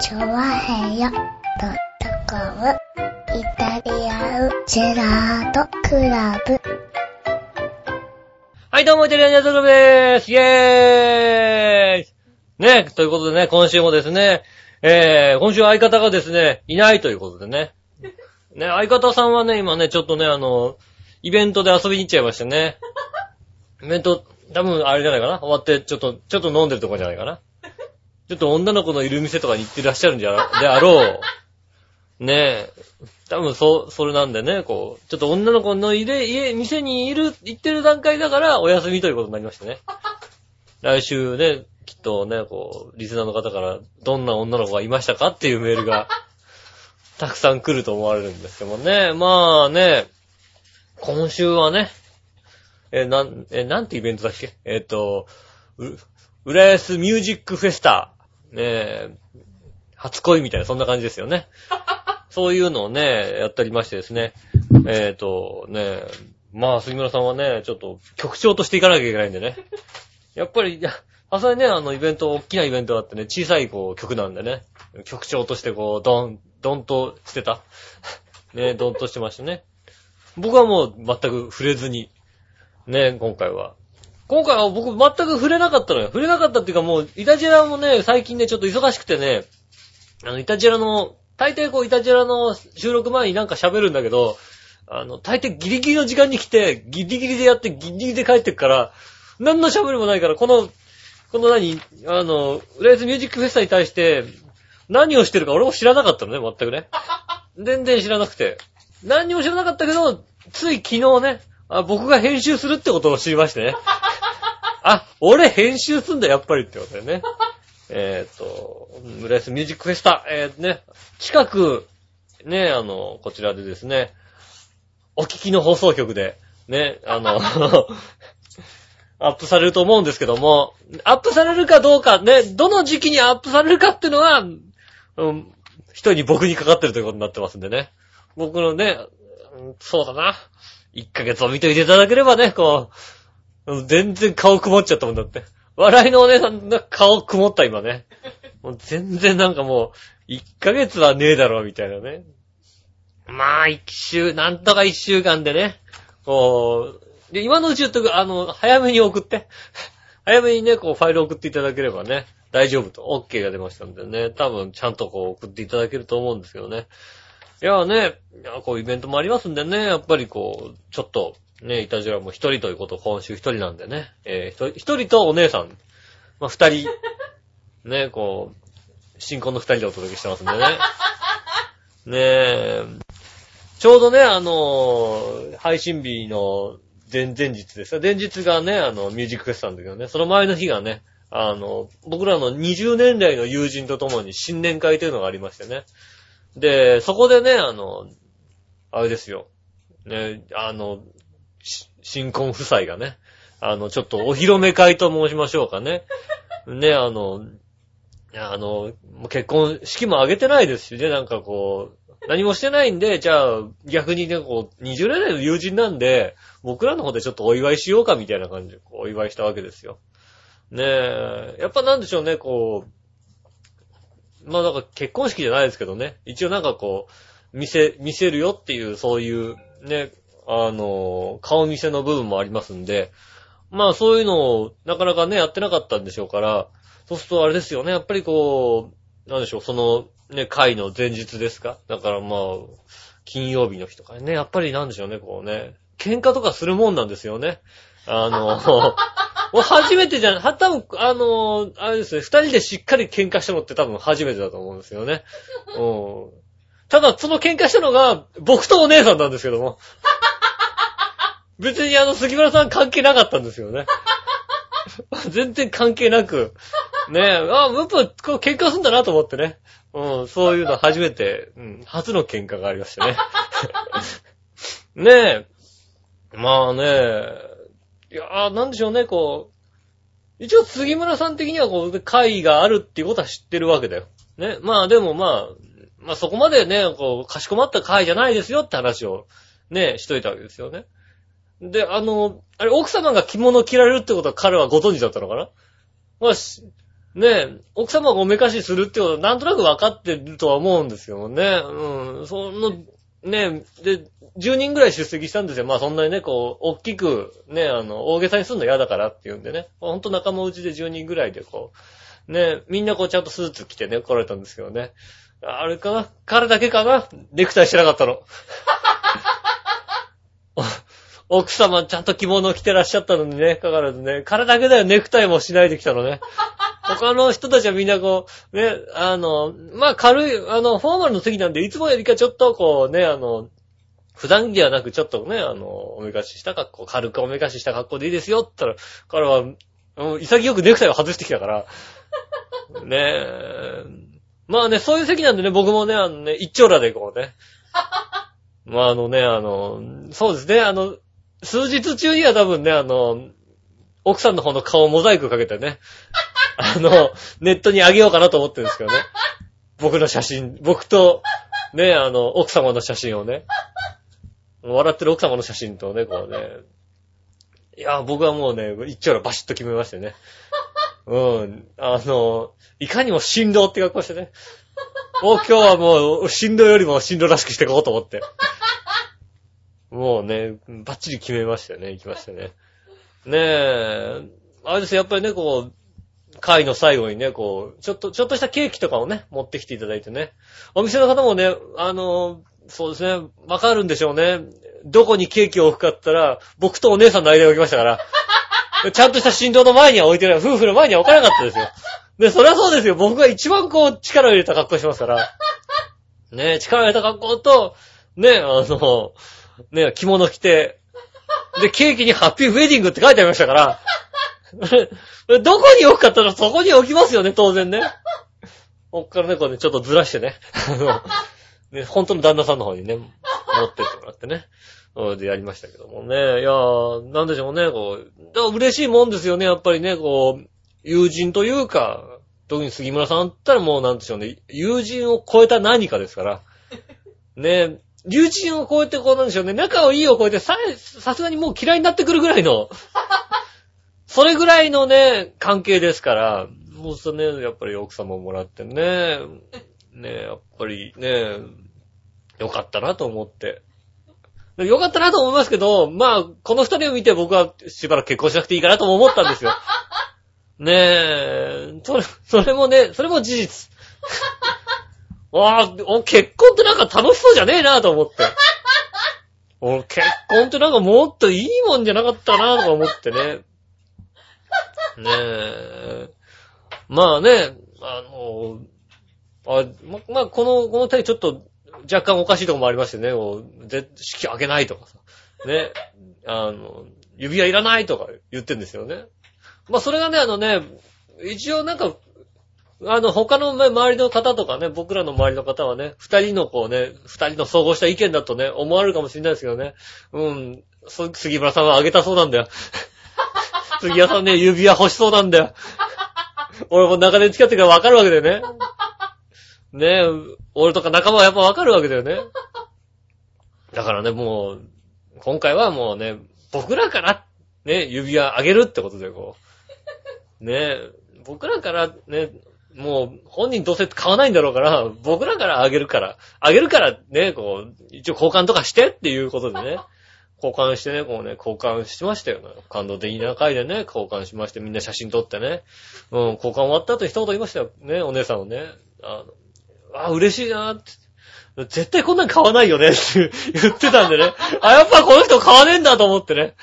チョワヘヨドットコムイタリアンジェラートクラブ。はい、どうも、イタリアンジェラートクラブでーす。イエーイ。ね、ということでね、今週もですね、今週相方がですね、いないということでね。ね、相方さんはね、今ね、ちょっとね、イベントで遊びに行っちゃいましたね。イベント、多分あれじゃないかな。終わって、ちょっと飲んでるとこじゃないかな。ちょっと女の子のいる店とかに行ってらっしゃるんじゃ、であろう。ねえ。多分それなんでね、こう、ちょっと女の子の店に行ってる段階だから、お休みということになりましたね。来週ね、きっとね、こう、リスナーの方から、どんな女の子がいましたかっていうメールが、たくさん来ると思われるんですけどもね。まあね、今週はね、なんてイベントだっけ？浦安ミュージックフェスタ。ねえ、初恋みたいな、そんな感じですよね。そういうのをね、やっておりましてですね。ね、まあ、杉村さんはね、ちょっと局長としていかなきゃいけないんでね。やっぱり、あさりね、イベント、大きなイベントだってね、小さいこう曲なんでね、局長としてこう、ドンとしてた。ね、ドンとしてましたね。僕はもう全く触れずに、ね、今回は僕全く触れなかったのよ。触れなかったっていうかもう、イタジェラもね、最近ね、ちょっと忙しくてね、イタジェラの、大抵こう、イタジェラの収録前になんか喋るんだけど、大抵ギリギリの時間に来て、ギリギリでやって、ギリギリで帰ってくから、何の喋りもないから、この浦安ミュージックフェスタに対して、何をしてるか俺も知らなかったのね、全くね。全然知らなくて。何にも知らなかったけど、つい昨日ね、僕が編集するってことを知りましてね。あ、俺編集すんだやっぱりってことだよね。浦安ミュージックフェスタ、ね、近く、ね、こちらでですね、お聞きの放送局で、ね、アップされると思うんですけども、アップされるかどうか、ね、どの時期にアップされるかっていうのは、僕にかかってるということになってますんでね。僕のね、そうだな。1ヶ月を見ていていただければね、こう、全然顔曇っちゃったもんだって。笑いのお姉さんの顔曇った今ね。もう全然なんかもう、1ヶ月はねえだろ、みたいなね。まあ、なんとか1週間でね、こう、で、今のうち言っとく、早めに送って。早めにね、こう、ファイル送っていただければね、大丈夫と、OK が出ましたんでね、多分ちゃんとこう、送っていただけると思うんですけどね。いやね、こうイベントもありますんでね、やっぱりこう、ちょっと、ね、イタジェラも一人ということ、今週一人なんでね、一人とお姉さん、まあ、二人、ね、こう、新婚の二人でお届けしてますんでね。ねえ、ちょうどね、配信日の前日ですよ。前日がね、ミュージックフェスタなんだけどね、その前の日がね、僕らの20年来の友人と共に新年会というのがありましてね。で、そこでね、あれですよ。ね、新婚夫妻がね、ちょっとお披露目会と申しましょうかね。ね、結婚式も挙げてないですしね、なんかこう、何もしてないんで、じゃあ、逆にね、こう、20年来の友人なんで、僕らの方でちょっとお祝いしようかみたいな感じで、お祝いしたわけですよ。ねえ、やっぱなんでしょうね、こう、まあなんか結婚式じゃないですけどね。一応なんかこう、見せるよっていう、そういう、ね、顔見せの部分もありますんで、まあそういうのをなかなかね、やってなかったんでしょうから、そうするとあれですよね、やっぱりこう、なんでしょう、その、ね、会の前日ですか？だからまあ、金曜日の日とかね、やっぱりなんでしょうね、こうね、喧嘩とかするもんなんですよね。初めてじゃない、多分、あれですね、二人でしっかり喧嘩したのって多分初めてだと思うんですよね。うん。ただ、その喧嘩したのが、僕とお姉さんなんですけども。別に杉村さん関係なかったんですよね。全然関係なく。ねえ、あ、やっぱ、こう喧嘩するんだなと思ってね。うん、そういうの初めて、うん、初の喧嘩がありましたね。ねえ、まあねえ、いやー、なんでしょうね、こう。一応、杉村さん的には、こう、会があるっていうことは知ってるわけだよ。ね。まあ、でもまあ、そこまでね、こう、かしこまった会じゃないですよって話を、ね、しといたわけですよね。で、あれ、奥様が着物着られるってことは彼はご存知だったのかなまあ、ねえ、奥様がおめかしするってことはなんとなく分かってるとは思うんですけどもね。うん。その、ねえ、で、10人ぐらい出席したんですよ。まあそんなにね、こう、大きく、ね、大げさにするの嫌だからっていうんでね。ほんと仲間内で10人ぐらいでこう、ね、みんなこうちゃんとスーツ着てね、来られたんですけどね。あれかな？彼だけかな？ネクタイしてなかったの。奥様ちゃんと着物着てらっしゃったのにね、かからずね、彼だけだよネクタイもしないで来たのね。他の人たちはみんなこう、ね、まあ、軽い、フォーマルの席なんで、いつもよりかちょっとこうね、普段着ではなくちょっとね、おめかしした格好、軽くおめかしした格好でいいですよって言ったら、彼は、潔くネクタイを外してきたから、ねえ、まあね、そういう席なんでね、僕もね、一丁羅でこうね。まあそうですね、数日中には多分ね、奥さんの方の顔をモザイクかけてね、ネットにあげようかなと思ってるんですけどね。僕の写真、僕と、ね、奥様の写真をね、笑ってる奥様の写真とね、こうね、いや、僕はもうね、一丁羅バシッと決めましてね。うん、いかにも振動って格好してね、もう今日はもう、振動よりも振動らしくしていこうと思って。もうね、バッチリ決めましたよね、行きましたね。ねえ、あれですよ、やっぱりね、こう、会の最後にね、こう、ちょっとしたケーキとかをね、持ってきていただいてね。お店の方もね、そうですね、わかるんでしょうね。どこにケーキを置くかって言ったら、僕とお姉さんの間に置きましたから、ちゃんとした振動の前には置いてない、夫婦の前には置かなかったですよ。で、そりゃそうですよ、僕が一番こう、力を入れた格好しますから。ねえ、力を入れた格好と、ねえ、ねえ、着物着て、で、ケーキにハッピーウェディングって書いてありましたから、どこに置くかったらそこに置きますよね、当然ね。こっからね、こうね、ちょっとずらしてね、ね、本当の旦那さんの方にね、持ってってもらってね、でやりましたけどもね、いやー、なんでしょうね、こう、嬉しいもんですよね、やっぱりね、こう、友人というか、特に杉村さんだったらもうなんでしょうね、友人を超えた何かですから、ね、友人を超えてこうなんでしょうね。仲をいいを超えてさすがにもう嫌いになってくるぐらいの、それぐらいのね、関係ですから、もうそうね、やっぱり奥様をもらってね、ね、やっぱりね、良かったなと思って。良かったなと思いますけど、まあ、この二人を見て僕はしばらく結婚しなくていいかなとも思ったんですよ。ねえ、それもね、それも事実。ああ、結婚ってなんか楽しそうじゃねえなと思って。俺結婚ってなんかもっといいもんじゃなかったなとか思ってね。ねえ。まあね、まあこの手ちょっと若干おかしいとこもありましてね、式あげないとかさ。ね。指輪いらないとか言ってんですよね。まあそれがね、一応なんか、他の周りの方とかね、僕らの周りの方はね、二人の総合した意見だとね、思われるかもしれないですけどね。うん。杉村さんはあげたそうなんだよ。杉谷さんね、指輪欲しそうなんだよ。俺も長年付き合ってからわかるわけだよね。ねえ、俺とか仲間はやっぱわかるわけだよね。だからね、もう、今回はもうね、僕らから、ね、指輪あげるってことでこう。ねえ、僕らからね、もう、本人どうせ買わないんだろうから、僕らからあげるからね、こう、一応交換とかしてっていうことでね、交換してね、こうね、交換しましたよね。感動的な会でね、交換しまして、みんな写真撮ってね、うん、交換終わった後一言言いましたよ、ね、お姉さんをね、嬉しいなーって、絶対こんなん買わないよねって言ってたんでね、あ、やっぱこの人買わねえんだと思ってね、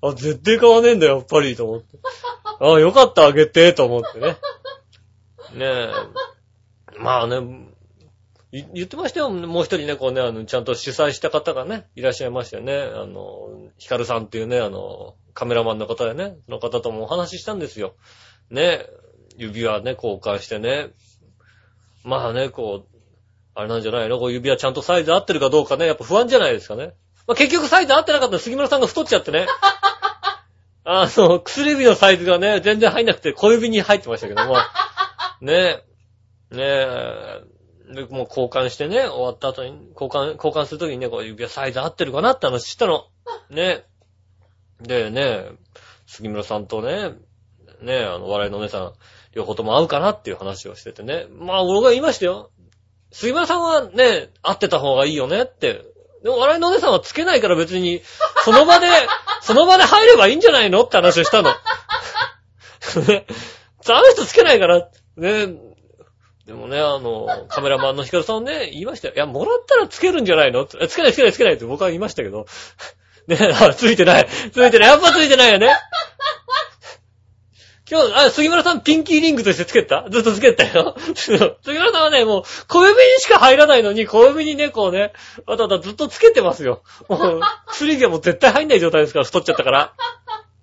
あ、絶対買わねえんだよ、やっぱり、と思って。あ、よかった、あげて、と思ってね。ねえ。まあね、言ってましたよ。もう一人ね、こうね、ちゃんと主催した方がね、いらっしゃいましたよね。ヒカルさんっていうね、カメラマンの方でね、の方ともお話ししたんですよ。ね、指輪ね、交換してね。まあね、こう、あれなんじゃないの、こう指輪ちゃんとサイズ合ってるかどうかね、やっぱ不安じゃないですかね。まあ結局サイズ合ってなかったら杉村さんが太っちゃってね。薬指のサイズがね、全然入んなくて小指に入ってましたけども。ねえ、ねえ、で、もう交換してね、終わった後に、交換するときにね、こう指輪サイズ合ってるかなって話したの。ねえ。でね、杉村さんとね、ねえ、笑いのお姉さん、いうことも合うかなっていう話をしててね。まあ、俺が言いましたよ。杉村さんはね、会ってた方がいいよねって。でも、笑いのお姉さんはつけないから別に、その場で入ればいいんじゃないのって話をしたの。あの人つけないから、ね。でもね、カメラマンのヒカルさんね、言いましたよ。いや、もらったらつけるんじゃないの？つけないって僕は言いましたけど。ね、ついてない。やっぱついてないよね。今日、杉村さんピンキーリングとしてつけた？ずっとつけたよ。杉村さんはね、もう、小指にしか入らないのに、小指にね、こうね、わたわたずっとつけてますよ。もう、薬がもう絶対入んない状態ですから、太っちゃったから。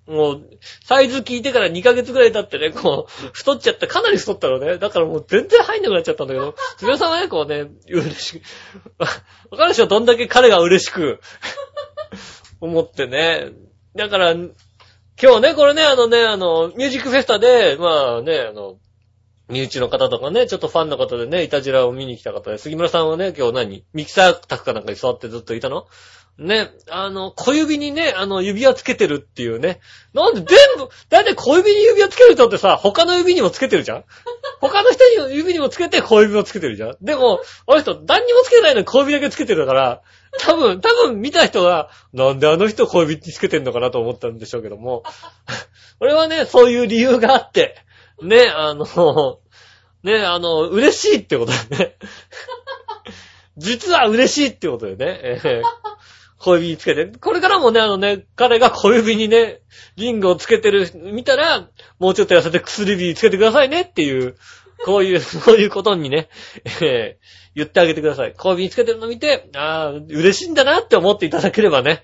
もう、サイズ聞いてから2ヶ月ぐらい経ってね、こう、太っちゃった、かなり太ったのね。だからもう全然入んなくなっちゃったんだけど、杉村さんはね、こうね、嬉しく、わかるでしょ？どんだけ彼が嬉しく、思ってね。だから、今日ね、これね、ミュージックフェスタで、まあね、身内の方とかね、ちょっとファンの方でね、イタジラを見に来た方で、杉村さんはね、今日ミキサー卓かなんかに座ってずっといたのね、小指にね、指輪つけてるっていうね。なんで全部、だいたい小指に指輪つける人ってさ、他の指にもつけてるじゃん？他の人に指にもつけて小指もつけてるじゃん？でも、あの人、何にもつけてないのに小指だけつけてるから、多分見た人が、なんであの人小指につけてんのかなと思ったんでしょうけども。俺はね、そういう理由があって、ね、嬉しいってことだね。実は嬉しいってことだよね。小指につけて。これからもね、彼が小指にね、リングをつけてる、見たら、もうちょっと痩せて薬指につけてくださいねっていう、そういうことにね、言ってあげてください。小指につけてるの見て、ああ、嬉しいんだなって思っていただければね、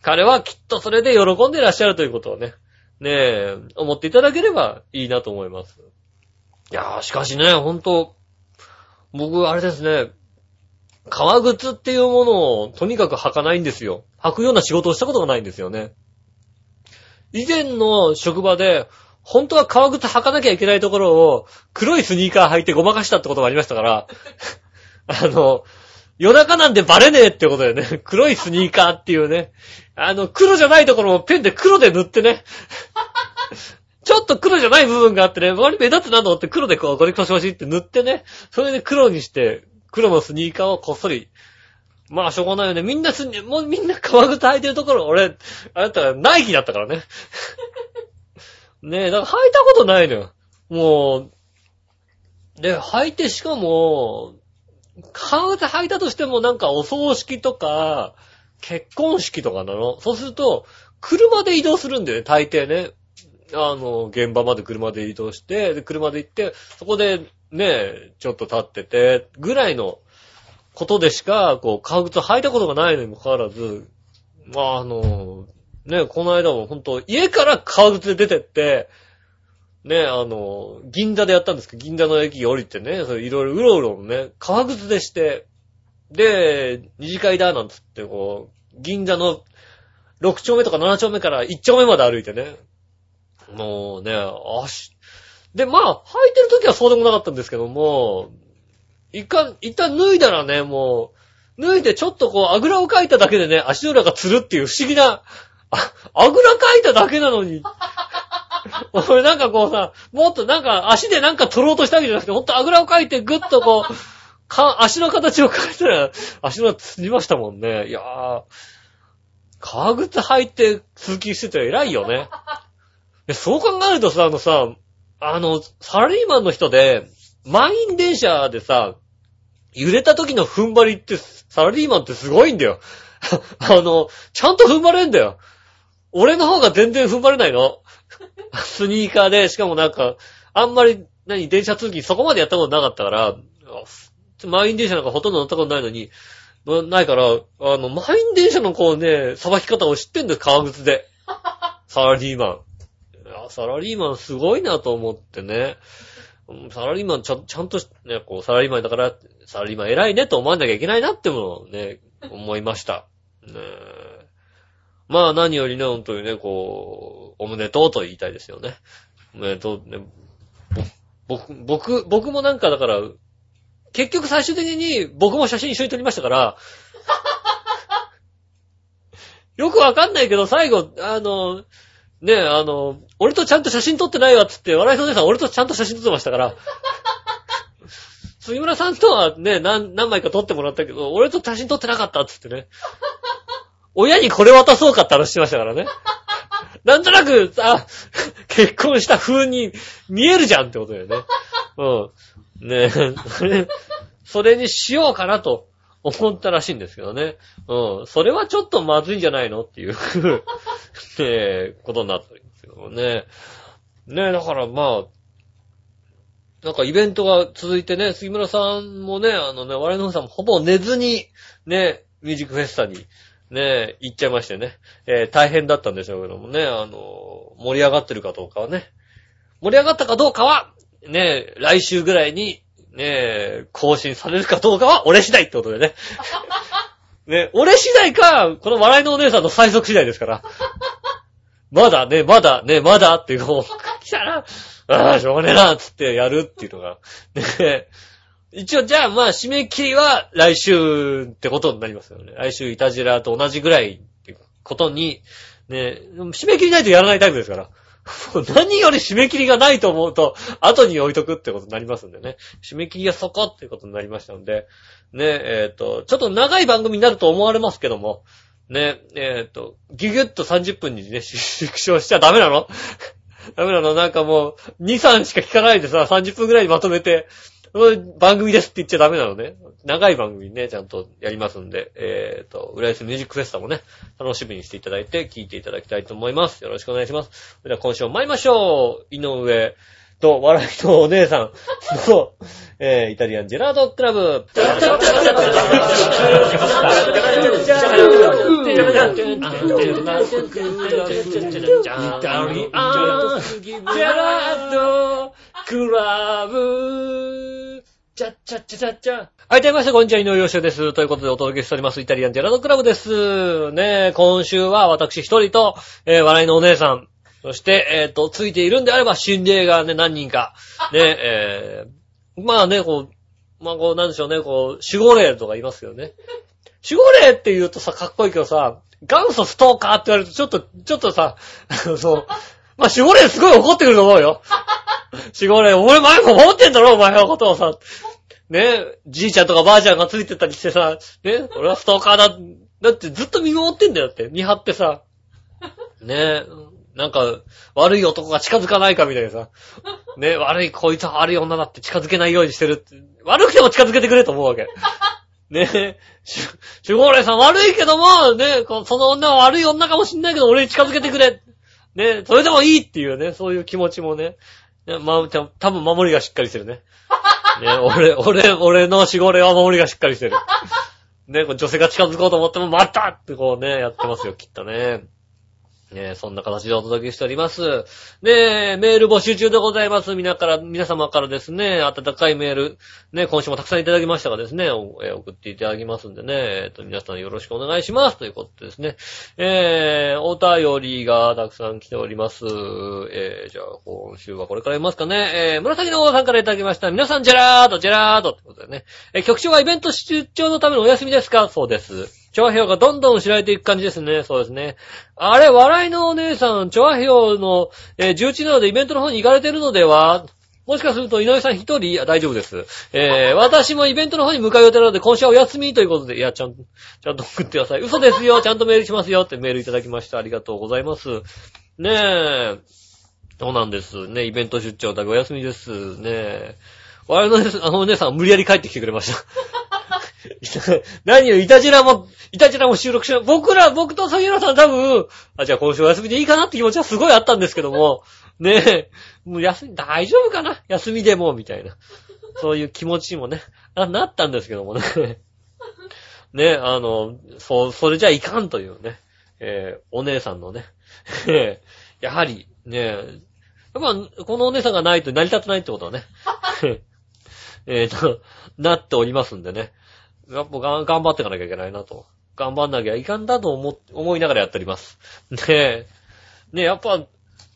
彼はきっとそれで喜んでいらっしゃるということをね、思っていただければいいなと思います。いやー、しかしね、ほんと、僕、あれですね、革靴っていうものをとにかく履かないんですよ。履くような仕事をしたことがないんですよね。以前の職場で、本当は革靴履かなきゃいけないところを黒いスニーカー履いてごまかしたってことがありましたから、夜中なんでバレねえってことだよね。黒いスニーカーっていうね。黒じゃないところをペンで黒で塗ってね。ちょっと黒じゃない部分があってね、割と目立つなと思って黒でこうゴリゴシゴシって塗ってね、それで黒にして、黒のスニーカーをこっそり。まあ、しょうがないよね。もうみんな革靴履いてるところ、俺、あなた、ナイキだったからね。ねえ、だから履いたことないのよ。もう、で、履いてしかも、革靴履いたとしてもなんかお葬式とか、結婚式とかなの。そうすると、車で移動するんだよね、大抵ね。現場まで車で移動して、で、車で行って、そこで、ねえ、ちょっと立ってて、ぐらいのことでしか、こう、革靴履いたことがないのにもかかわらず、まあ、ねえ、この間もほんと、家から革靴で出てって、ねえ、銀座でやったんですけど、銀座の駅降りてね、それいろいろうろうろね、革靴でして、で、二次会だなんつって、こう、銀座の6丁目とか7丁目から1丁目まで歩いてね、もうね、で、まあ、履いてる時はそうでもなかったんですけども、一旦脱いだらね、もう、脱いでちょっとこう、あぐらをかいただけでね、足の裏がつるっていう不思議な、あぐらかいただけなのに、俺なんかこうさ、もっとなんか足でなんか取ろうとしたわけじゃなくて、ほんとあぐらをかいてぐっとこう、足の形を変えたら、足の裏つりましたもんね。いやー、革靴履いて通勤してたら偉いよね。そう考えるとさ、サラリーマンの人で、満員電車でさ、揺れた時の踏ん張りって、サラリーマンってすごいんだよ。ちゃんと踏ん張れんだよ。俺の方が全然踏ん張れないの。スニーカーで、しかもなんか、あんまり、電車通勤そこまでやったことなかったから、満員電車なんかほとんど乗ったことないのに、ないから、満員電車のこうね、捌き方を知ってんだよ、革靴で。サラリーマン。サラリーマンすごいなと思ってね。サラリーマンちゃんと、ね、こう、サラリーマンだから、サラリーマン偉いねと思わなきゃいけないなってものをね、思いました。ねえ。まあ何よりね、本当にね、こう、おめでとうと言いたいですよね。おめでとうね。僕もなんかだから、結局最終的に僕も写真一緒に撮りましたから、よくわかんないけど最後、ねえ、俺とちゃんと写真撮ってないわって言って、笑いそうでさん、俺とちゃんと写真撮ってましたから。杉村さんとはね、何枚か撮ってもらったけど、俺と写真撮ってなかったって言ってね。親にこれ渡そうかって話してましたからね。なんとなく、あ、結婚した風に見えるじゃんってことだよね。うん。ねえ、それにしようかなと思ったらしいんですけどね。うん。それはちょっとまずいんじゃないのっていう、ことになってるんですけどもね。ねえ、だからまあ、なんかイベントが続いてね、杉村さんもね、我々のさんもほぼ寝ずに、ね、ミュージックフェスタに、ね、行っちゃいましてね、大変だったんでしょうけどもね、盛り上がってるかどうかはね、盛り上がったかどうかは、ね、来週ぐらいに、ね、更新されるかどうかは俺次第ってことでね。ね、俺次第か、この笑いのお姉さんの最速次第ですから。まだってこう、来たな。ああ、しょうがねえな、つってやるっていうのが。ね、一応、じゃあ、まあ、締め切りは来週ってことになりますよね。来週、イタジラと同じぐらいってことに、ね、締め切りないとやらないタイプですから。何より締め切りがないと思うと、後に置いとくってことになりますんでね。締め切りがそこってことになりましたので、ね、ちょっと長い番組になると思われますけども、ね、ギュギュッと30分にね、縮小しちゃダメなのダメなのなんかもう、2、3しか聞かないでさ、30分くらいにまとめて、番組ですって言っちゃダメなのね。長い番組ね、ちゃんとやりますんで、浦安ミュージックフェスタもね、楽しみにしていただいて、聞いていただきたいと思います。よろしくお願いします。では今週も参りましょう。井上と笑いとお姉さんの、イタリアンジェラートクラブ。はい、どうもみなさん、こんにちは、井上陽子です。ということでお届けしております、イタリアンジェラートクラブです。ね、今週は私一人と、笑いのお姉さん、そして、ついているんであれば、心霊がね、何人か、ね、まあね、こう、まあこう、なんでしょうね、こう、守護霊とか言いますけどね。守護霊って言うとさ、かっこいいけどさ、元祖ストーカーって言われると、ちょっとさ、そう、まあ守護霊すごい怒ってくると思うよ。守護霊、俺前も思ってんだろ、お前のことをさ。ね、じいちゃんとかばあちゃんがついてたりしてさ、ね、俺はストーカーだ。だってずっと見守ってんだよって、見張ってさ。ね、なんか、悪い男が近づかないかみたいなさ。ね、悪い、こいつは悪い女だって近づけないようにしてるって。悪くても近づけてくれと思うわけ。ね、守護霊さん悪いけども、ね、その女は悪い女かもしんないけど、俺に近づけてくれ。ね、それでもいいっていうね、そういう気持ちもね。まあ、多分守りがしっかりしてるね。ね、俺の守護霊は守りがしっかりしてる。ね、女性が近づこうと思っても、またってこうね、やってますよ、きっとね。ね、そんな形でお届けしております。ね、メール募集中でございます。皆様からですね、温かいメール、ね、今週もたくさんいただきましたがですね、送っていただきますんでね、皆さんよろしくお願いします。ということですね。お便りがたくさん来ております。じゃあ、今週はこれから読みますかね。紫の王さんからいただきました。皆さん、ジェラートってことだよね。局長はイベント出張のためのお休みですか？そうです。調和票がどんどん知られていく感じですね。そうですね。あれ、笑いのお姉さん、調和票の、重鎮なのでイベントの方に行かれてるのでは？もしかすると井上さん一人？あ、大丈夫です。私もイベントの方に向かう予定なので、今週はお休みということで、いや、ちゃんと送ってください。嘘ですよ。ちゃんとメールしますよってメールいただきました。ありがとうございます。ねえ。そうなんです。ね、イベント出張だけお休みです。ねえ。我々のお姉さんは無理やり帰ってきてくれました。何よ、イタジラも収録しない。僕と杉浦さん多分、あ、じゃあ今週お休みでいいかなって気持ちはすごいあったんですけども、ねえ、もう大丈夫かな？休みでも、みたいな。そういう気持ちもね、なったんですけどもね。ねえ、それじゃいかんというね、お姉さんのね、やはり、ねえ、まあ、このお姉さんがないと成り立たないってことはね、なっておりますんでね。やっぱ頑張っていかなきゃいけないなと。頑張んなきゃいかんだと思いながらやっております。ねえ、やっぱ、ね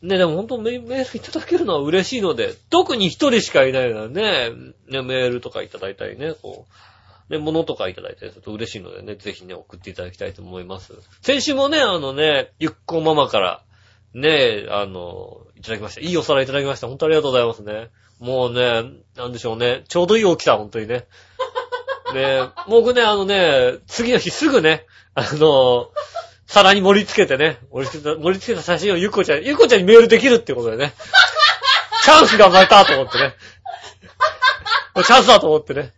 え、でも本当メールいただけるのは嬉しいので、特に一人しかいないのでね、メールとかいただいたりね、こう、ね、物とかいただいたりすると嬉しいのでね、ぜひね、送っていただきたいと思います。先週もね、ゆっこママから、ねえ、いただきました。いいお皿いただきました。本当ありがとうございますね。もうね、なんでしょうね。ちょうどいい大きさ、本当にね。ね僕ね、次の日すぐね、皿に盛り付けてね、盛り付けた写真をゆっこちゃんにメールできるってことでね。チャンスがまたと思ってね。これチャンスだと思ってね。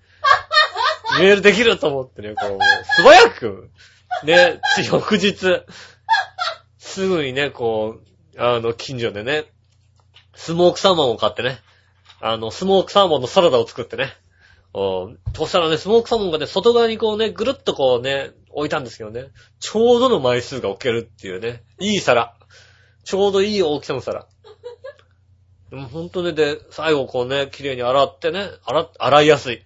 メールできると思ってね、こう、素早く、ね、翌日、すぐにね、こう、近所でね、スモークサーモンを買ってね、スモークサーモンのサラダを作ってね、そしたらね、スモークサーモンがね、外側にこうね、ぐるっとこうね、置いたんですけどね、ちょうどの枚数が置けるっていうね、いい皿。ちょうどいい大きさの皿。でもほんとね、で、最後こうね、綺麗に洗ってね、洗いやすい。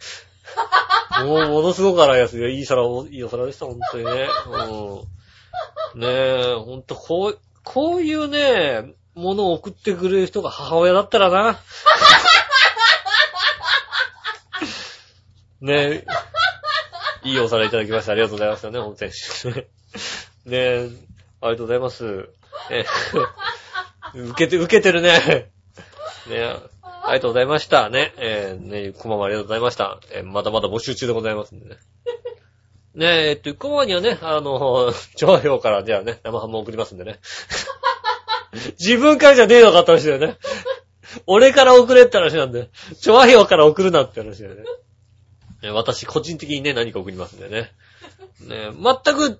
もう、ものすごく洗いやすい。いい皿、いいお皿でした、ほんとにね。ねえ、ほんと、こういうね、ものを送ってくれる人が母親だったらな。ねえ、いいお皿いただきました。ありがとうございましたね、本当に。ねえ、ありがとうございます。受けてるね。ねえ、ありがとうございました。ね、ね、こままありがとうございました。まだまだ募集中でございますんでね。ねえ、こままにはね、長評から、じゃあね、生ハムを送りますんでね。自分からじゃねえのかって話だよね。俺から送れって話なんで、長評から送るなって話だよね。私、個人的にね、何か送りますんでね。ねえ、全く、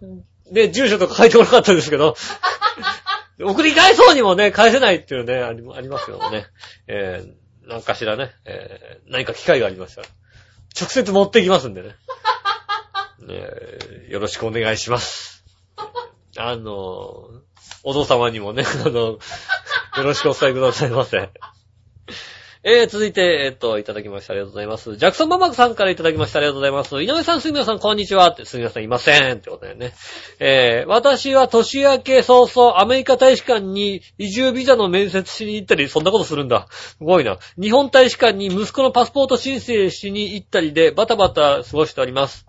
ね、住所とか書いてこなかったんですけど、送り返そうにもね、返せないっていうね、ありますけどもね。なんかしらね、何か機会がありましたら、直接持ってきますんでね。よろしくお願いします。お父様にもね、よろしくお伝えくださいませ。続いて、いただきました。ありがとうございます。ジャクソンママさんからいただきました。ありがとうございます。井上さん、すみません、こんにちは。って、すみません、いません。ってことだよね。私は年明け早々、アメリカ大使館に移住ビザの面接しに行ったり、そんなことするんだ。すごいな。日本大使館に息子のパスポート申請しに行ったりで、バタバタ過ごしております。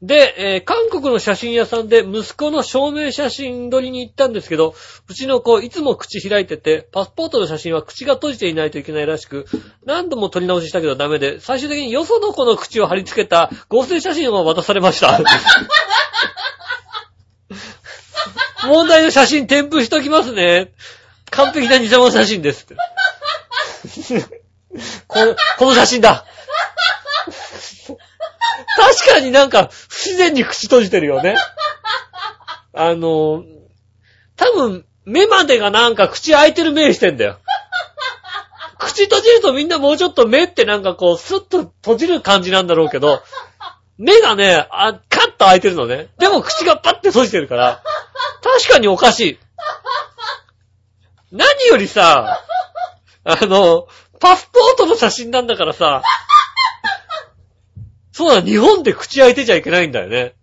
で、韓国の写真屋さんで息子の証明写真撮りに行ったんですけど、うちの子いつも口開いてて、パスポートの写真は口が閉じていないといけないらしく、何度も撮り直ししたけどダメで、最終的によその子の口を貼り付けた合成写真を渡されました。問題の写真添付しときますね。完璧な偽物写真です。この写真だ。確かになんか不自然に口閉じてるよね。多分目までがなんか口開いてる目してんだよ。口閉じるとみんなもうちょっと目ってなんかこうスッと閉じる感じなんだろうけど、目がね、カッと開いてるのね。でも口がパッて閉じてるから、確かにおかしい。何よりさ、パスポートの写真なんだからさ、そうだ、日本で口開いてちゃいけないんだよね。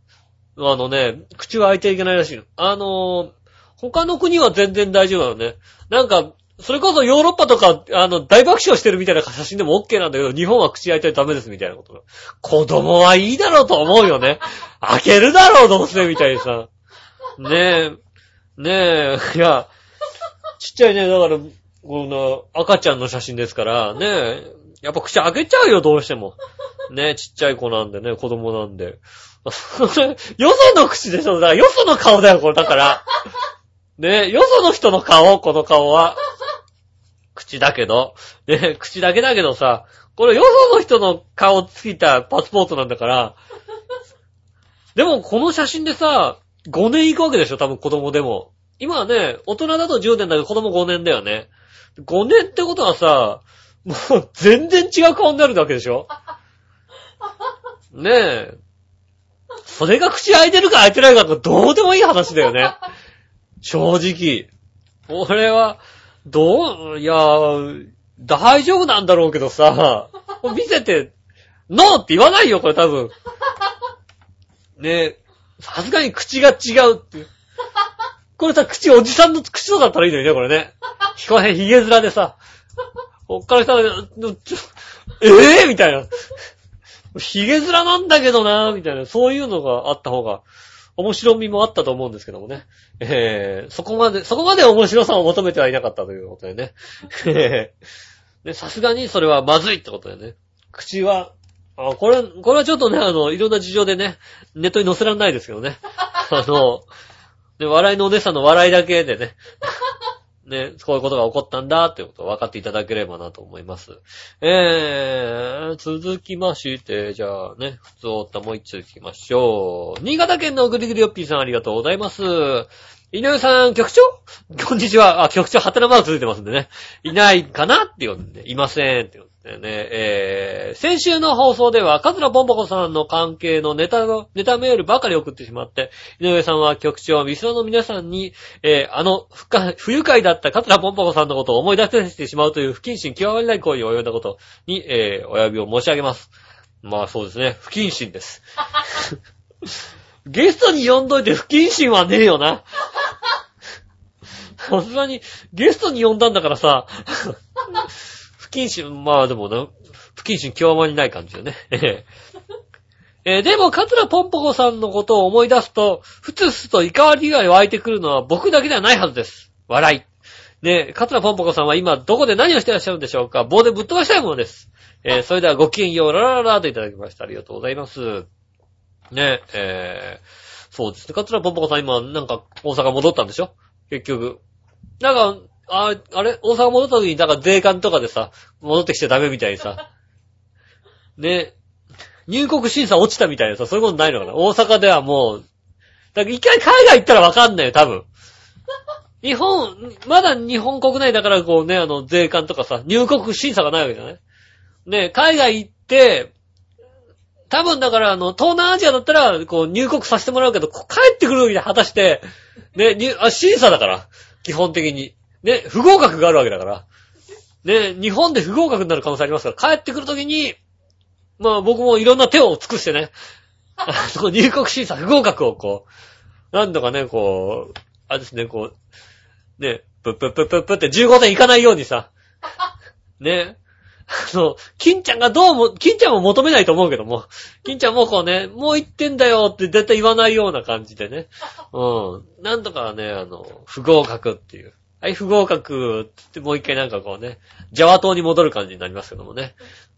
口は開いていけないらしいの。他の国は全然大丈夫なのね。なんか、それこそヨーロッパとか、大爆笑してるみたいな写真でも OK なんだけど、日本は口開いてダメですみたいなこと。子供はいいだろうと思うよね。開けるだろう、どうせみたいにさ。ねえ、いや、ちっちゃいね、だから、この赤ちゃんの写真ですから、ねえ、やっぱ口開けちゃうよ、どうしても。ね、ちっちゃい子なんでね、子供なんで。それ、よその口でしょ。だから、よその顔だよ、これ。だから。ね、よその人の顔、この顔は。口だけど。ね、口だけだけどさ、これよその人の顔ついたパスポートなんだから。でも、この写真でさ、5年行くわけでしょ、多分子供でも。今はね、大人だと10年だけど、子供5年だよね。5年ってことはさ、もう全然違う顔になるわけでしょ。ねえ。それが口開いてるか開いてないかどうでもいい話だよね。正直。俺は、いや、大丈夫なんだろうけどさ、見せて、ノーって言わないよ、これ多分。ねえ、さすがに口が違うって。これさ、おじさんの口とだったらいいのにね、これね。この辺ヒゲ面でさ、おっからしたら、みたいな。ヒゲ面なんだけどなみたいな、そういうのがあった方が、面白みもあったと思うんですけどもね。そこまで面白さを求めてはいなかったということでね。さすがにそれはまずいってことだよね。口は、これはちょっとね、いろんな事情でね、ネットに載せられないですけどね。で、笑いのお姉さんの笑いだけでね。ね、こういうことが起こったんだってことを分かっていただければなと思います。続きまして、じゃあね、普通おったもう一つ行きましょう。新潟県のぐりぐりよっぴーさんありがとうございます。井上さん、局長こんにちは。あ、局長、ハテナマークついてますんでね。いないかなって言うんで、いませんって言うんでね。先週の放送では、カズラボンボコさんの関係のネタメールばかり送ってしまって、井上さんは局長、ミスラの皆さんに、不愉快だったカズラボンボコさんのことを思い出させてしまうという不謹慎極まりない行為を及んだことに、お詫びを申し上げます。まあそうですね、不謹慎です。ゲストに呼んどいて不謹慎はねえよな。さすがに、ゲストに呼んだんだからさ、不謹慎、まあでもね、不謹慎極まりない感じだね。でも、カツラポンポコさんのことを思い出すと、ふつふつと怒りが湧いてくるのは僕だけではないはずです。笑い。ね、カツラポンポコさんは今、どこで何をしてらっしゃるんでしょうか。棒でぶっ飛ばしたいものです。それではごきげんよう、ララララといただきました。ありがとうございます。ね、そうですね。カツラポンポコさん今、なんか、大阪戻ったんでしょ結局。なんか、あれ大阪戻った時に、なんか税関とかでさ、戻ってきちゃダメみたいにさ。ね、入国審査落ちたみたいなさ、そういうことないのかな大阪ではもう、だから一回海外行ったらわかんないよ、多分。まだ日本国内だからこうね、税関とかさ、入国審査がないわけじゃないね、海外行って、多分だから東南アジアだったら、こう入国させてもらうけど、帰ってくるわけで果たして、ね、審査だから、基本的に。ね、不合格があるわけだから。ね、日本で不合格になる可能性ありますから、帰ってくるときに、まあ僕もいろんな手を尽くしてね、入国審査不合格をこう、なんとかね、こう、あれですね、こう、ね、プップップップップって15点いかないようにさ、ね、金ちゃんも求めないと思うけども、金ちゃんもこうね、もう1点だよって絶対言わないような感じでね。うん。なんとかね、不合格っていう。はい、不合格って言ってもう一回なんかこうね、ジャワ島に戻る感じになりますけどもね。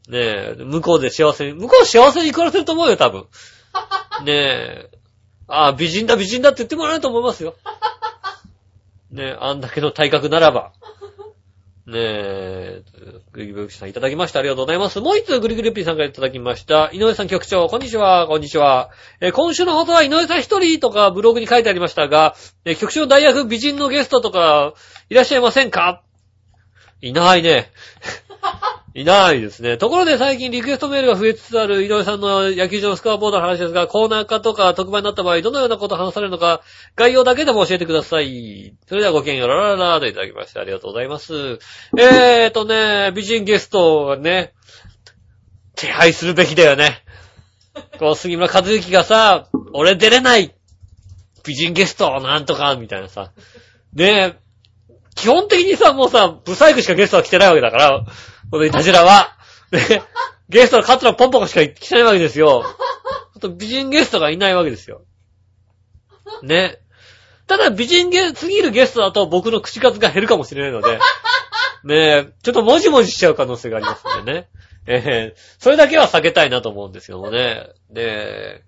ねえ、向こう幸せに暮らせると思うよ、多分。ねえ、ああ、美人だ美人だって言ってもらえると思いますよ。ねえ、あんだけの体格ならば。ねえ、グリグリヨッピーさんいただきました。ありがとうございます。もう一つグリグリヨッピーさんからいただきました。井上さん局長、こんにちは、こんにちは。今週の放送は井上さん一人とかブログに書いてありましたが、局長代役美人のゲストとかいらっしゃいませんか？いないね。いないですね。ところで最近リクエストメールが増えつつある井上さんの野球場のスコアボードの話ですが、コーナー化とか特番になった場合、どのようなことを話されるのか、概要だけでも教えてください。それではごきげんよう、ララララといただきまして、ありがとうございます。美人ゲストをね、手配するべきだよね。こう、杉村和之がさ、俺出れない美人ゲストなんとか、みたいなさ。ねえ、基本的にさ、もうさ、ブサイクしかゲストは来てないわけだから、このイタジラは、ね、ゲストのカツラポンポコしか来てないわけですよ。あと美人ゲストがいないわけですよ。ね。ただ美人すぎるゲストだと僕の口数が減るかもしれないので、ね、ちょっともじもじしちゃう可能性がありますんでね。それだけは避けたいなと思うんですけどもね。で、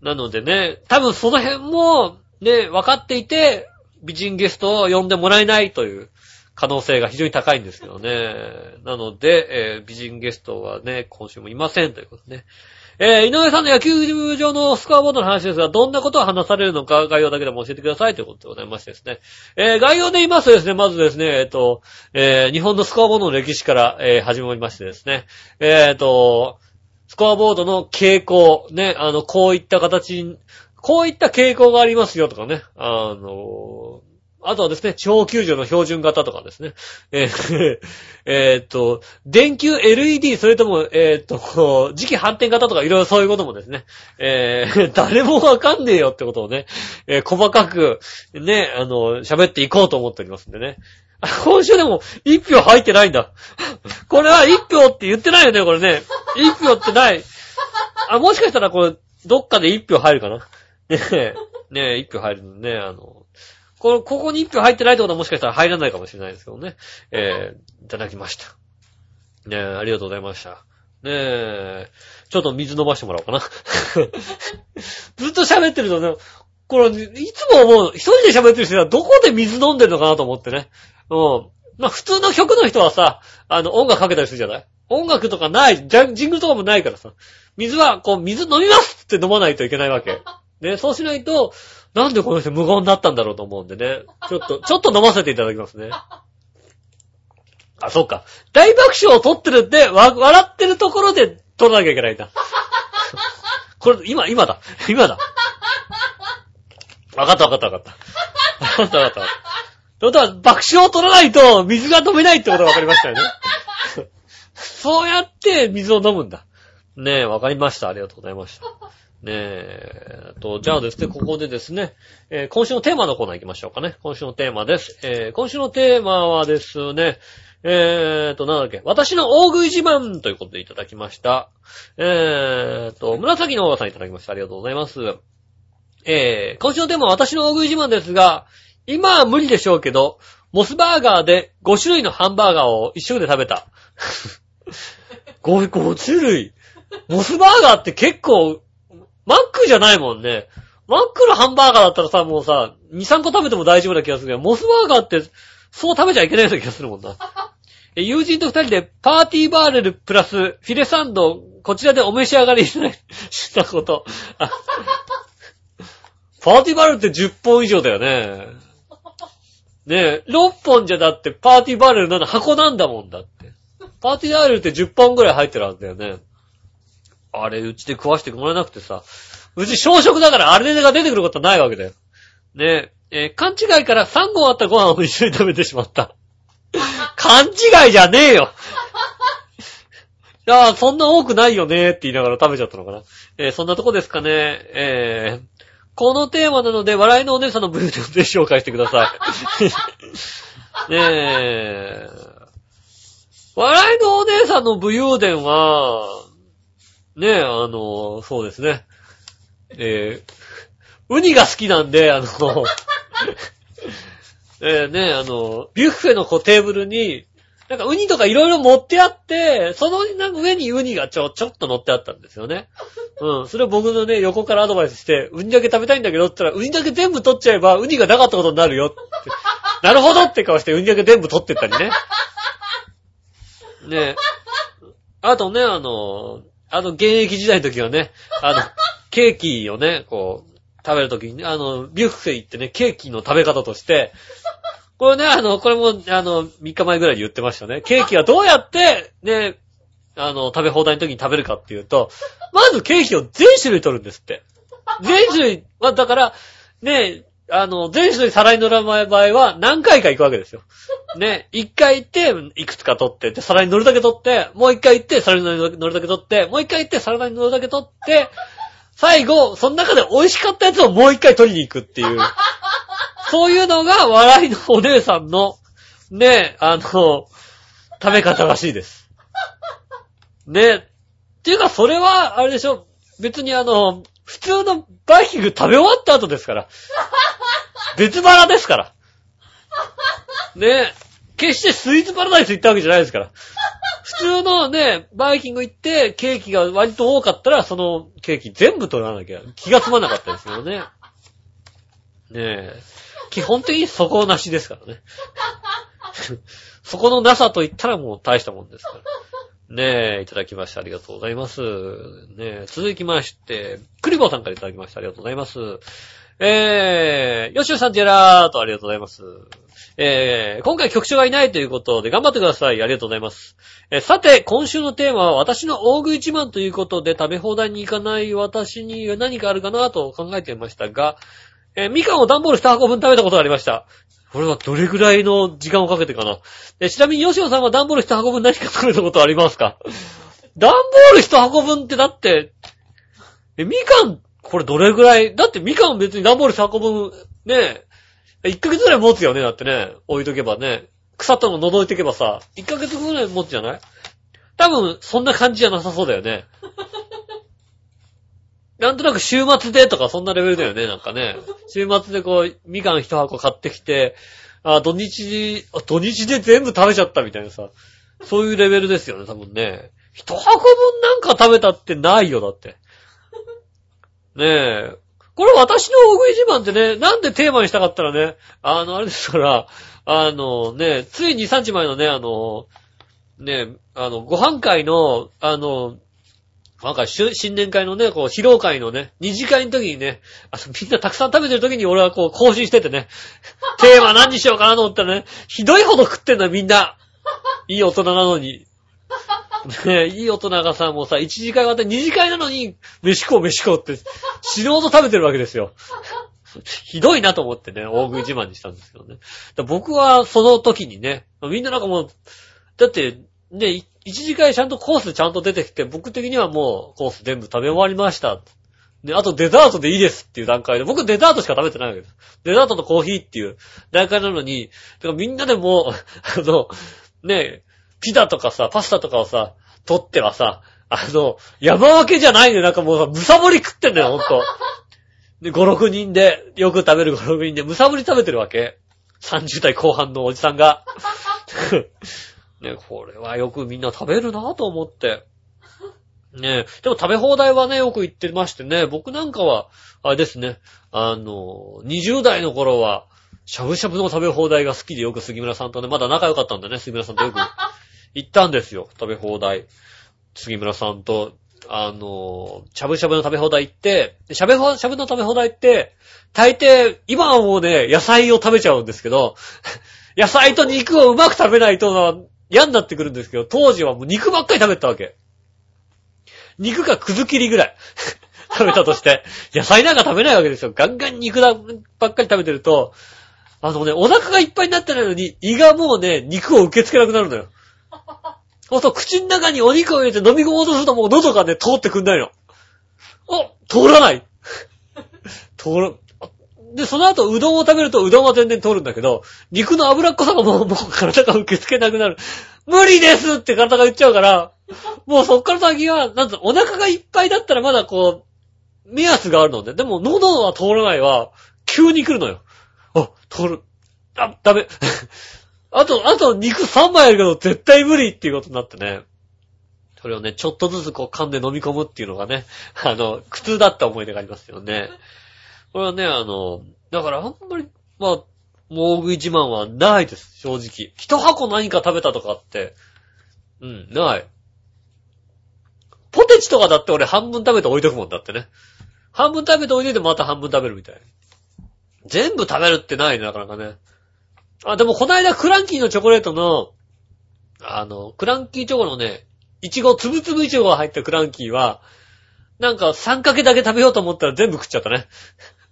なのでね、多分その辺も、ね、分かっていて、美人ゲストを呼んでもらえないという。可能性が非常に高いんですけどね。なので、美人ゲストはね、今週もいませんということね。井上さんの野球場のスコアボードの話ですが、どんなことを話されるのか、概要だけでも教えてくださいということでございましてですね。概要で言いますとですね、まずですね、日本のスコアボードの歴史から、始まりましてですね。スコアボードの傾向、ね、こういった傾向がありますよとかね、あとはですね、地方球場の標準型とかですね。電球 LED、それとも、磁気反転型とかいろいろそういうこともですね、誰もわかんねえよってことをね、細かく、ね、喋っていこうと思っておりますんでね。今週でも、一票入ってないんだ。これは一票って言ってないよね、これね。一票ってない。あ、もしかしたらこれ、どっかで一票入るかな。ねえ。ね、一票入るのね、ここに一票入ってないってことはもしかしたら入らないかもしれないですけどね。いただきました。ねえ、ありがとうございました。ねえ、ちょっと水飲ましてもらおうかな。ずっと喋ってるとね、これ、いつももう一人で喋ってる人はどこで水飲んでるのかなと思ってね。うん。まあ普通の曲の人はさ、音楽かけたりするじゃない？音楽とかない、ジングルとかもないからさ、水は、こう、水飲みますって飲まないといけないわけ。ね、そうしないと、なんでこの人無言だったんだろうと思うんでね。ちょっと飲ませていただきますね。あ、そうか。大爆笑を取ってるんで、笑ってるところで取らなきゃいけないんだ。これ、今だ。わかった。ってことは、爆笑を取らないと、水が飲めないってことがわかりましたよね。そうやって水を飲むんだ。ねえ、わかりました。ありがとうございました。ねえ、じゃあですね、ここでですね、今週のテーマのコーナー行きましょうかね。今週のテーマです。今週のテーマはですね、なんだっけ、私の大食い自慢ということでいただきました。紫のおばさんいただきました。ありがとうございます。今週のテーマは私の大食い自慢ですが、今は無理でしょうけど、モスバーガーで5種類のハンバーガーを一食で食べた。5種類。モスバーガーって結構、マックじゃないもんね。マックのハンバーガーだったらさ、もうさ、2、3個食べても大丈夫な気がするけど、モスバーガーって、そう食べちゃいけないような気がするもんな。友人と2人でパーティーバーレルプラスフィレサンド、こちらでお召し上がりしたこと。パーティーバーレルって10本以上だよね。ねえ、6本じゃだってパーティーバーレルなんだ、箱なんだもんだって。パーティーバーレルって10本ぐらい入ってるはずだよね。あれ、うちで食わしてもらえなくてさ。うち小食だからあれが出てくることはないわけだよ。ねえ、勘違いから3合あったご飯を一緒に食べてしまった。勘違いじゃねえよ。いやー、そんな多くないよねーって言いながら食べちゃったのかな。そんなとこですかね。このテーマなので、笑いのお姉さんの部分で紹介してください。ねえ。笑いのお姉さんの武勇伝は、ねえ、そうですね。ウニが好きなんで、ねえ、ビュッフェのテーブルに、なんかウニとかいろいろ持ってあって、そのなんか上にウニがちょっと乗ってあったんですよね。うん。それを僕のね、横からアドバイスして、ウニだけ食べたいんだけどって言ったら、ウニだけ全部取っちゃえばウニがなかったことになるよって。なるほどって顔してウニだけ全部取ってったりね。ねえ。あとね、現役時代の時はね、ケーキをね、こう、食べる時にね、ビュッフェ行ってね、ケーキの食べ方として、これね、これも、3日前ぐらいに言ってましたね。ケーキはどうやって、ね、食べ放題の時に食べるかっていうと、まずケーキを全種類取るんですって。全種類、ま、だから、ね、全種類皿に乗らない場合は何回か行くわけですよ。ね、1回行って、いくつか取って、で、皿に乗るだけ取って、もう1回行って、皿に乗るだけ取って、もう1回行って、皿に乗るだけ取って、最後、その中で美味しかったやつをもう1回取りに行くっていう。そういうのが、笑いのお姉さんの、ね、食べ方らしいです。ね。っていうか、それは、あれでしょ、別に普通のバイキング食べ終わった後ですから。別腹ですから。ね。決してスイーツパラダイス行ったわけじゃないですから。普通のね、バイキング行って、ケーキが割と多かったら、そのケーキ全部取らなきゃ気が済まなかったですよね。ねえ。基本的にそこなしですからね。そこのなさと言ったらもう大したもんですから。ねえ、いただきましてありがとうございます。ねえ、続きまして、クリボーさんからいただきましてありがとうございます。よしおさんジェラートありがとうございます。今回局長がいないということで頑張ってください。ありがとうございます。さて、今週のテーマは私の大食い自慢ということで食べ放題に行かない私に何かあるかなと考えていましたが、みかんを段ボール2箱分食べたことがありました。これはどれぐらいの時間をかけてかな。ちなみに吉野さんは段ボール1箱分何か食べたことありますか？段ボール1箱分ってだって、みかん、これどれぐらい、だってみかん別に段ボール1箱分、ねえ、1ヶ月ぐらい持つよね、だってね、置いとけばね、腐ったの覗いてけばさ、1ヶ月ぐらい持つじゃない？多分、そんな感じじゃなさそうだよね。なんとなく週末でとかそんなレベルだよね、なんかね。週末でこう、みかん一箱買ってきて、土日で全部食べちゃったみたいなさ。そういうレベルですよね、多分ね。一箱分なんか食べたってないよ、だって。ねえ。これ私の大食い自慢ってね、なんでテーマにしたかったらね、あれですから、ね、つい2、3日前のね、ご飯会の、なんか新年会のね、こう、披露会のね、二次会の時にね、みんなたくさん食べてる時に俺はこう、更新しててね、テーマ何にしようかなと思ったらね、ひどいほど食ってんだみんな。いい大人なのに。ねえ、いい大人がさ、もうさ、一次会があって二次会なのに、飯食おうって、死ぬほど食べてるわけですよ。ひどいなと思ってね、大食い自慢にしたんですけどね。僕はその時にね、みんななんかもう、だって、ね、一次会ちゃんとコースちゃんと出てきて、僕的にはもうコース全部食べ終わりました。で、あとデザートでいいですっていう段階で、僕デザートしか食べてないわけです。デザートとコーヒーっていう段階なのに、だからみんなでもう、ね、ピザとかさ、パスタとかをさ、取ってはさ、山分けじゃないのなんかもうさ、むさぼり食ってんだよ、ほんと。で、5、6人で、よく食べる5、6人で、むさぼり食べてるわけ。30代後半のおじさんが。ね、これはよくみんな食べるなぁと思って。ねえ、でも食べ放題はね、よく行ってましてね、僕なんかは、あれですね、20代の頃は、しゃぶしゃぶの食べ放題が好きでよく杉村さんとね、まだ仲良かったんだね、杉村さんとよく行ったんですよ、食べ放題。杉村さんと、しゃぶしゃぶの食べ放題行って、しゃぶの食べ放題って、大抵、今はもうね、野菜を食べちゃうんですけど、野菜と肉をうまく食べないと、嫌になってくるんですけど、当時はもう肉ばっかり食べてたわけ。肉がくず切りぐらい食べたとして、野菜なんか食べないわけですよ。ガンガン肉ばっかり食べてると、お腹がいっぱいになってないのに、胃がもうね、肉を受け付けなくなるのよ。そうすると口の中にお肉を入れて飲み込もうとするともう喉がね、通ってくんないの。通らない。で、その後、うどんを食べると、うどんは全然通るんだけど、肉の脂っこさがもう体が受け付けなくなる。無理ですって体が言っちゃうから、もうそっから先は、なんと、お腹がいっぱいだったらまだこう、目安があるので、でも喉は通らないは、急に来るのよ。通る。ダメ。あと肉3枚あるけど、絶対無理っていうことになってね。それをね、ちょっとずつこう噛んで飲み込むっていうのがね、苦痛だった思い出がありますよね。これはね、だからあんまり、まあ、大食い自慢はないです、正直。一箱何か食べたとかって、ない。ポテチとかだって俺半分食べて置いとくもんだってね。半分食べて置いといてまた半分食べるみたいな。全部食べるってないね、なかなかね。あ、でもこないだクランキーのチョコレートの、クランキーチョコのね、いちご、つぶつぶいちごが入ったクランキーは、なんか3かけだけ食べようと思ったら全部食っちゃったね。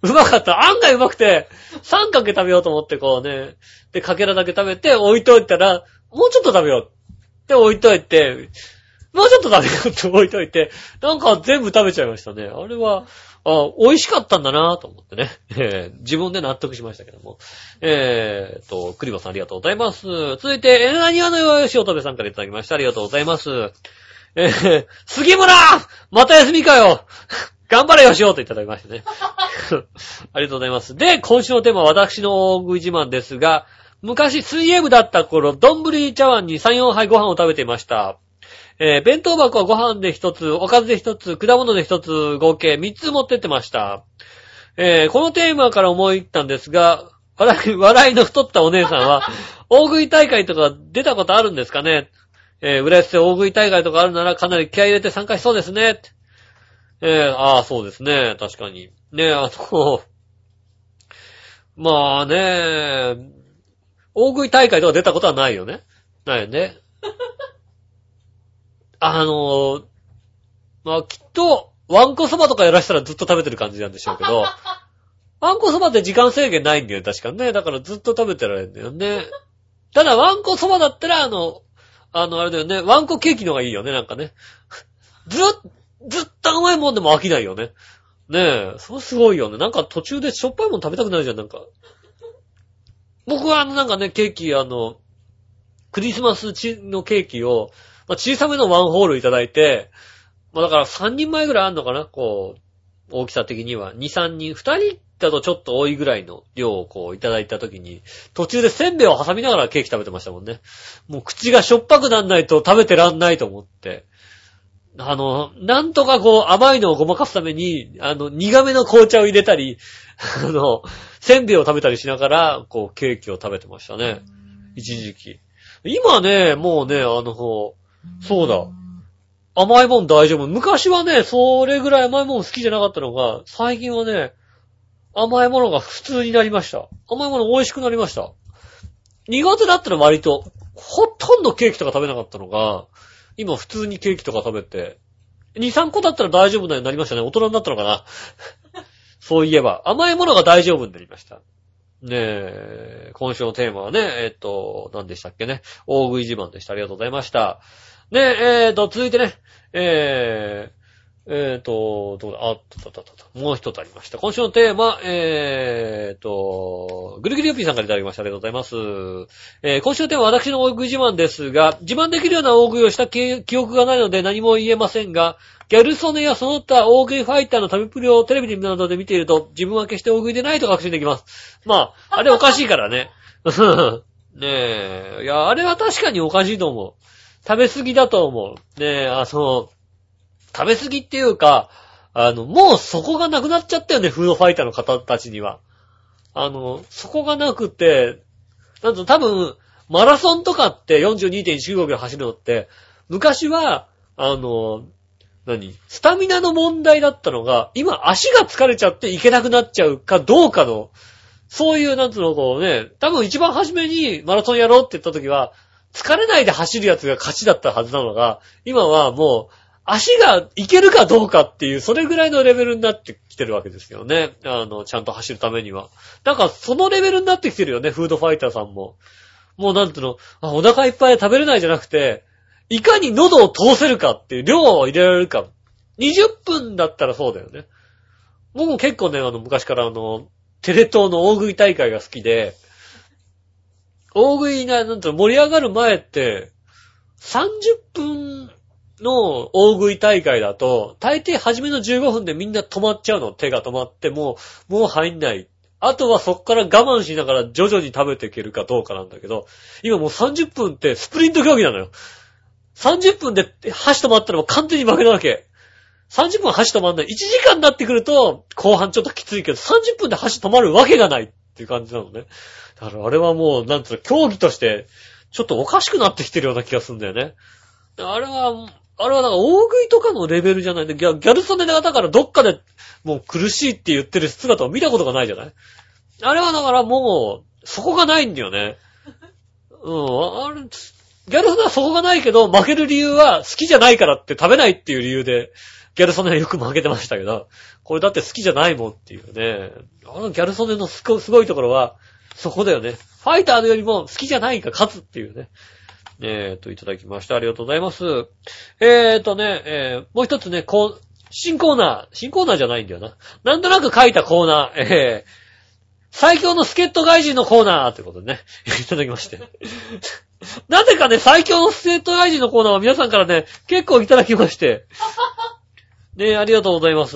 うまかった。案外うまくて、3かけ食べようと思ってこうね。で、かけらだけ食べて置いといたら、もうちょっと食べよう。で、置いといて、もうちょっと食べようって置いといて、なんか全部食べちゃいましたね。あれは、美味しかったんだなぁと思ってね、自分で納得しましたけども。クリボさんありがとうございます。続いて、なにわのよしおとべさんからいただきました。ありがとうございます。杉村また休みかよ頑張れよしおといただきましたね。ありがとうございます。で、今週のテーマは私の大食い自慢ですが、昔水泳部だった頃、丼茶碗に3、4杯ご飯を食べていました。弁当箱はご飯で一つ、おかずで一つ、果物で一つ、合計3つ持ってってました。このテーマから思い入ったんですが、笑いの太ったお姉さんは、大食い大会とか出たことあるんですかね。浦安で大食い大会とかあるならかなり気合い入れて参加しそうですね。そうですね。確かに。ね、まあね、大食い大会とか出たことはないよね。ないよね。まあ、きっと、わんこそばとかやらしたらずっと食べてる感じなんでしょうけど、わんこそばって時間制限ないんだよ、確かね。だからずっと食べてられるんだよね。ただ、わんこそばだったら、あれだよね、わんこケーキの方がいいよね、なんかね。ずっと甘いもんでも飽きないよね。ねえ、そうすごいよね。なんか途中でしょっぱいもん食べたくなるじゃん、なんか。僕はなんかね、ケーキ、クリスマスのケーキを、まあ、小さめのワンホールいただいて、まあだから3人前ぐらいあんのかな、こう、大きさ的には2、3人、2人だとちょっと多いぐらいの量をこういただいたときに、途中でせんべいを挟みながらケーキ食べてましたもんね。もう口がしょっぱくなんないと食べてらんないと思って。なんとかこう甘いのをごまかすために、苦めの紅茶を入れたり、せんべいを食べたりしながら、こうケーキを食べてましたね。一時期。今ね、もうね、そうだ。甘いもん大丈夫。昔はね、それぐらい甘いもん好きじゃなかったのが、最近はね、甘いものが普通になりました。甘いもの美味しくなりました。苦手だったら割と、ほとんどケーキとか食べなかったのが、今普通にケーキとか食べて、2、3個だったら大丈夫なようになりましたね。大人になったのかな。そういえば、甘いものが大丈夫になりました。ねえ、今週のテーマはね、何でしたっけね。大食い自慢でした。ありがとうございました。ねえ、続いてね、どうだ、もう一つありました。今週のテーマ、ぐるぐるよぴーさんからいただきました。ありがとうございます。今週のテーマは私の大食い自慢ですが、自慢できるような大食いをした記憶がないので何も言えませんが、ギャル曽根やその他大食いファイターの食べっぷりをテレビなどで見ていると、自分は決して大食いでないと確信できます。まあ、あれおかしいからね。ねえ、いや、あれは確かにおかしいと思う。食べ過ぎだと思う。ねえ、食べ過ぎっていうか、もうそこがなくなっちゃったよね、フードファイターの方たちには。そこがなくて、なんと多分、マラソンとかって 42.195 キロ走るのって、昔は、スタミナの問題だったのが、今足が疲れちゃっていけなくなっちゃうかどうかの、そういう、なんつうの、こうね、多分一番初めにマラソンやろうって言った時は、疲れないで走るやつが勝ちだったはずなのが、今はもう、足がいけるかどうかっていう、それぐらいのレベルになってきてるわけですよね。ちゃんと走るためには。なんか、そのレベルになってきてるよね、フードファイターさんも。もうなんていうの、お腹いっぱい食べれないじゃなくて、いかに喉を通せるかっていう、量を入れられるか。20分だったらそうだよね。僕も結構ね、昔からテレ東の大食い大会が好きで、大食いが、なんていうの、盛り上がる前って、30分、の大食い大会だと、大抵初めの15分でみんな止まっちゃうの。手が止まって、もう入んない。あとはそっから我慢しながら徐々に食べていけるかどうかなんだけど、今もう30分ってスプリント競技なのよ。30分で箸止まったらもう完全に負けなわけ。30分箸止まんない。1時間になってくると、後半ちょっときついけど、30分で箸止まるわけがないっていう感じなのね。だからあれはもう、なんつうの、競技として、ちょっとおかしくなってきてるような気がするんだよね。あれはなんか大食いとかのレベルじゃないんだ。ギャル曽根がだからどっかでもう苦しいって言ってる姿を見たことがないじゃない？あれはだからもう、そこがないんだよね。うん、あれ、ギャル曽根はそこがないけど、負ける理由は好きじゃないからって食べないっていう理由で、ギャル曽根はよく負けてましたけど、これだって好きじゃないもんっていうね。ギャル曽根のすごいところは、そこだよね。ファイターよりも好きじゃないが勝つっていうね。いただきました。ありがとうございます。もう一つね、新コーナーじゃないんだよな。なんとなく書いたコーナー、最強の助っ人外人のコーナーってことでね、いただきまして。なぜかね、最強の助っ人外人のコーナーは皆さんからね、結構いただきまして。ね、ありがとうございます。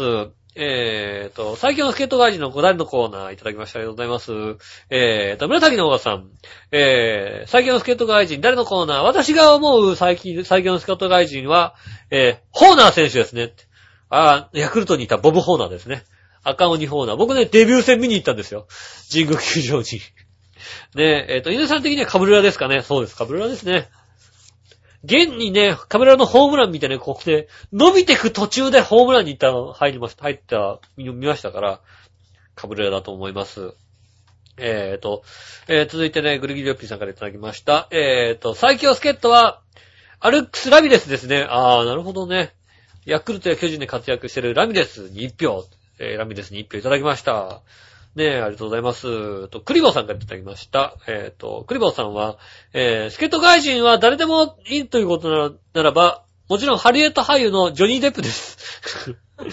最強の助っ人外人の誰のコーナーいただきました。ありがとうございます。紫のおばさん。最強の助っ人外人、誰のコーナー？私が思う最強の助っ人外人は、ホーナー選手ですね。ヤクルトにいたボブ・ホーナーですね。赤鬼ホーナー。僕ね、デビュー戦見に行ったんですよ。神宮球場に。ねえ、犬さん的にはカブレラですかね。そうです、カブレラですね。現にね、カメラのホームランみたいなこうで、伸びてく途中でホームランに見ましたから、カブレラだと思います。続いてね、グリギリオッピーさんからいただきました。最強助っ人は、アルックス・ラミレスですね。なるほどね。ヤクルトや巨人で活躍してるラミレスに1票、ラミレスに1票いただきました。ねえ、ありがとうございます。クリボーさんからいただきました。クリボーさんは、助っ人外人は誰でもいいということならば、もちろんハリエット俳優のジョニー・デップです。こ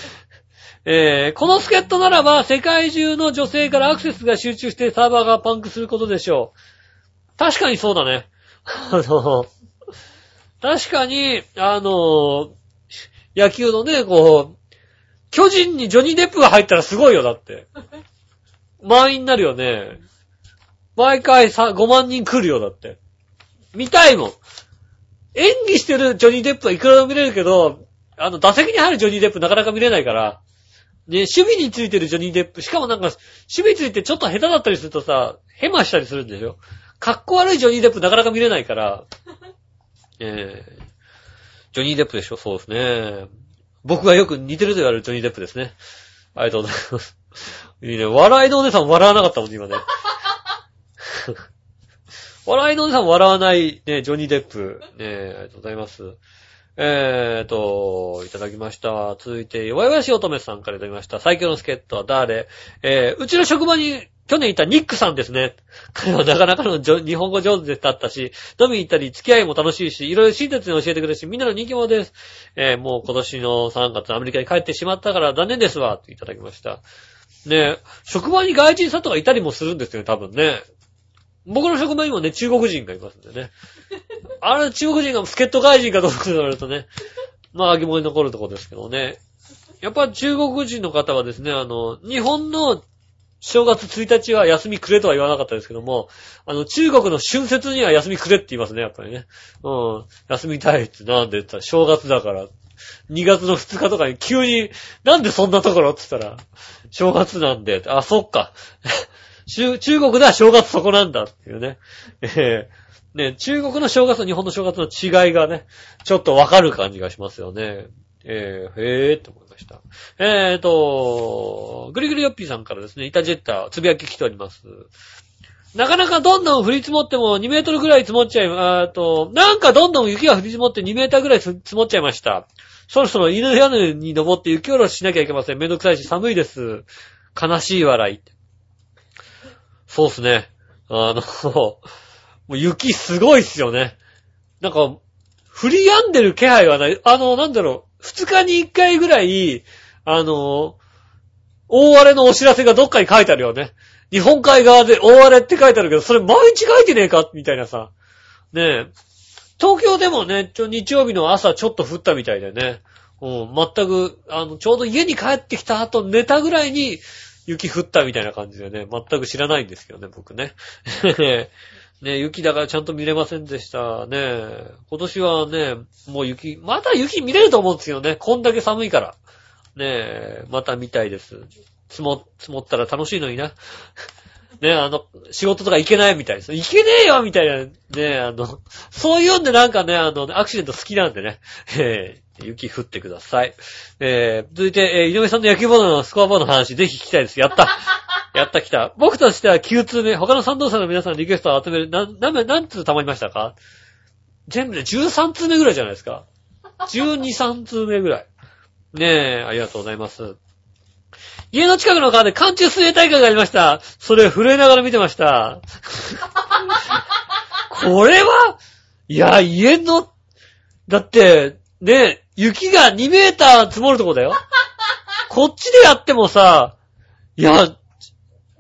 の助っ人ならば、世界中の女性からアクセスが集中してサーバーがパンクすることでしょう。確かにそうだね。確かに、野球のね、こう、巨人にジョニー・デップが入ったらすごいよ、だって。満員になるよね。毎回5万人来るよ、だって。見たいもん。演技してるジョニー・デップはいくらでも見れるけど、打席に入るジョニー・デップなかなか見れないから、ね、守備についてるジョニー・デップ、しかもなんか、守備についてちょっと下手だったりするとさ、ヘマしたりするんでしょ。格好悪いジョニー・デップなかなか見れないから、ジョニー・デップでしょ。そうですね。僕がよく似てると言われるジョニー・デップですね。ありがとうございます。いいね。笑いのお姉さん笑わなかったもん、今ね。笑いのお姉さん笑わない、ね、ジョニー・デップ。ね、ありがとうございます。いただきました。続いて、弱々し乙女さんからいただきました。最強の助っ人は誰？うちの職場に去年いたニックさんですね。彼はなかなかの日本語上手だったし、飲みに行ったり、付き合いも楽しいし、いろいろ親切に教えてくれるし、みんなの人気者です。もう今年の3月アメリカに帰ってしまったから残念ですわ、っていただきました。ね、職場に外人さんとかいたりもするんですよね、多分ね。僕の職場にもね、中国人がいますんでね。あれ、中国人が助っ人外人かどうかと言われるとね、まあ疑問に残るところですけどね。やっぱ中国人の方はですね、日本の正月1日は休みくれとは言わなかったですけども、中国の春節には休みくれって言いますね、やっぱりね。うん、休みたいってなんで言ったら、正月だから。2月の2日とかに急に、なんでそんなところって言ったら、正月なんで、あ、そっか。中国では正月そこなんだっていうね。ね、中国の正月と日本の正月の違いがね、ちょっとわかる感じがしますよね。へーって思いました。ぐりぐりよっぴーさんからですね、イタジェッター、つぶやき来ております。なかなかどんどん降り積もっても2メートルぐらい積もっちゃい、なんかどんどん雪が降り積もって2メーターぐらい積もっちゃいました。そろそろ犬屋根に登って雪下ろししなきゃいけません。めんどくさいし寒いです。悲しい笑い。そうですね。もう雪すごいっすよね。なんか、降り止んでる気配はない。なんだろう、2日に1回ぐらい、大荒れのお知らせがどっかに書いてあるよね。日本海側で大荒れって書いてあるけど、それ毎日書いてねえかみたいなさ。ねえ。東京でもね、日曜日の朝ちょっと降ったみたいだよね。うん、全く、ちょうど家に帰ってきた後寝たぐらいに、雪降ったみたいな感じでね、全く知らないんですけどね、僕ね。ね、雪だからちゃんと見れませんでしたね。今年はね、もうまた雪見れると思うんですよね。こんだけ寒いから。ね、また見たいです。積もったら楽しいのにな。ね、仕事とか行けないみたいです。行けねえよみたいな、ね、そういうんでなんかね、アクシデント好きなんでね。雪降ってください。続いて、井上さんの野球ボードのスコアボードの話、ぜひ聞きたいです。やった。やった来た。僕としては9通目。他の賛同者の皆さんのリクエストを集める。何通溜まりましたか？全部で13通目ぐらいじゃないですか。12、3通目ぐらい。ねえ、ありがとうございます。家の近くの川で寒中水泳大会がありました。それを震えながら見てました。これは、いや、だって、ね、雪が2メーター積もるとこだよ。こっちでやってもさ、いや、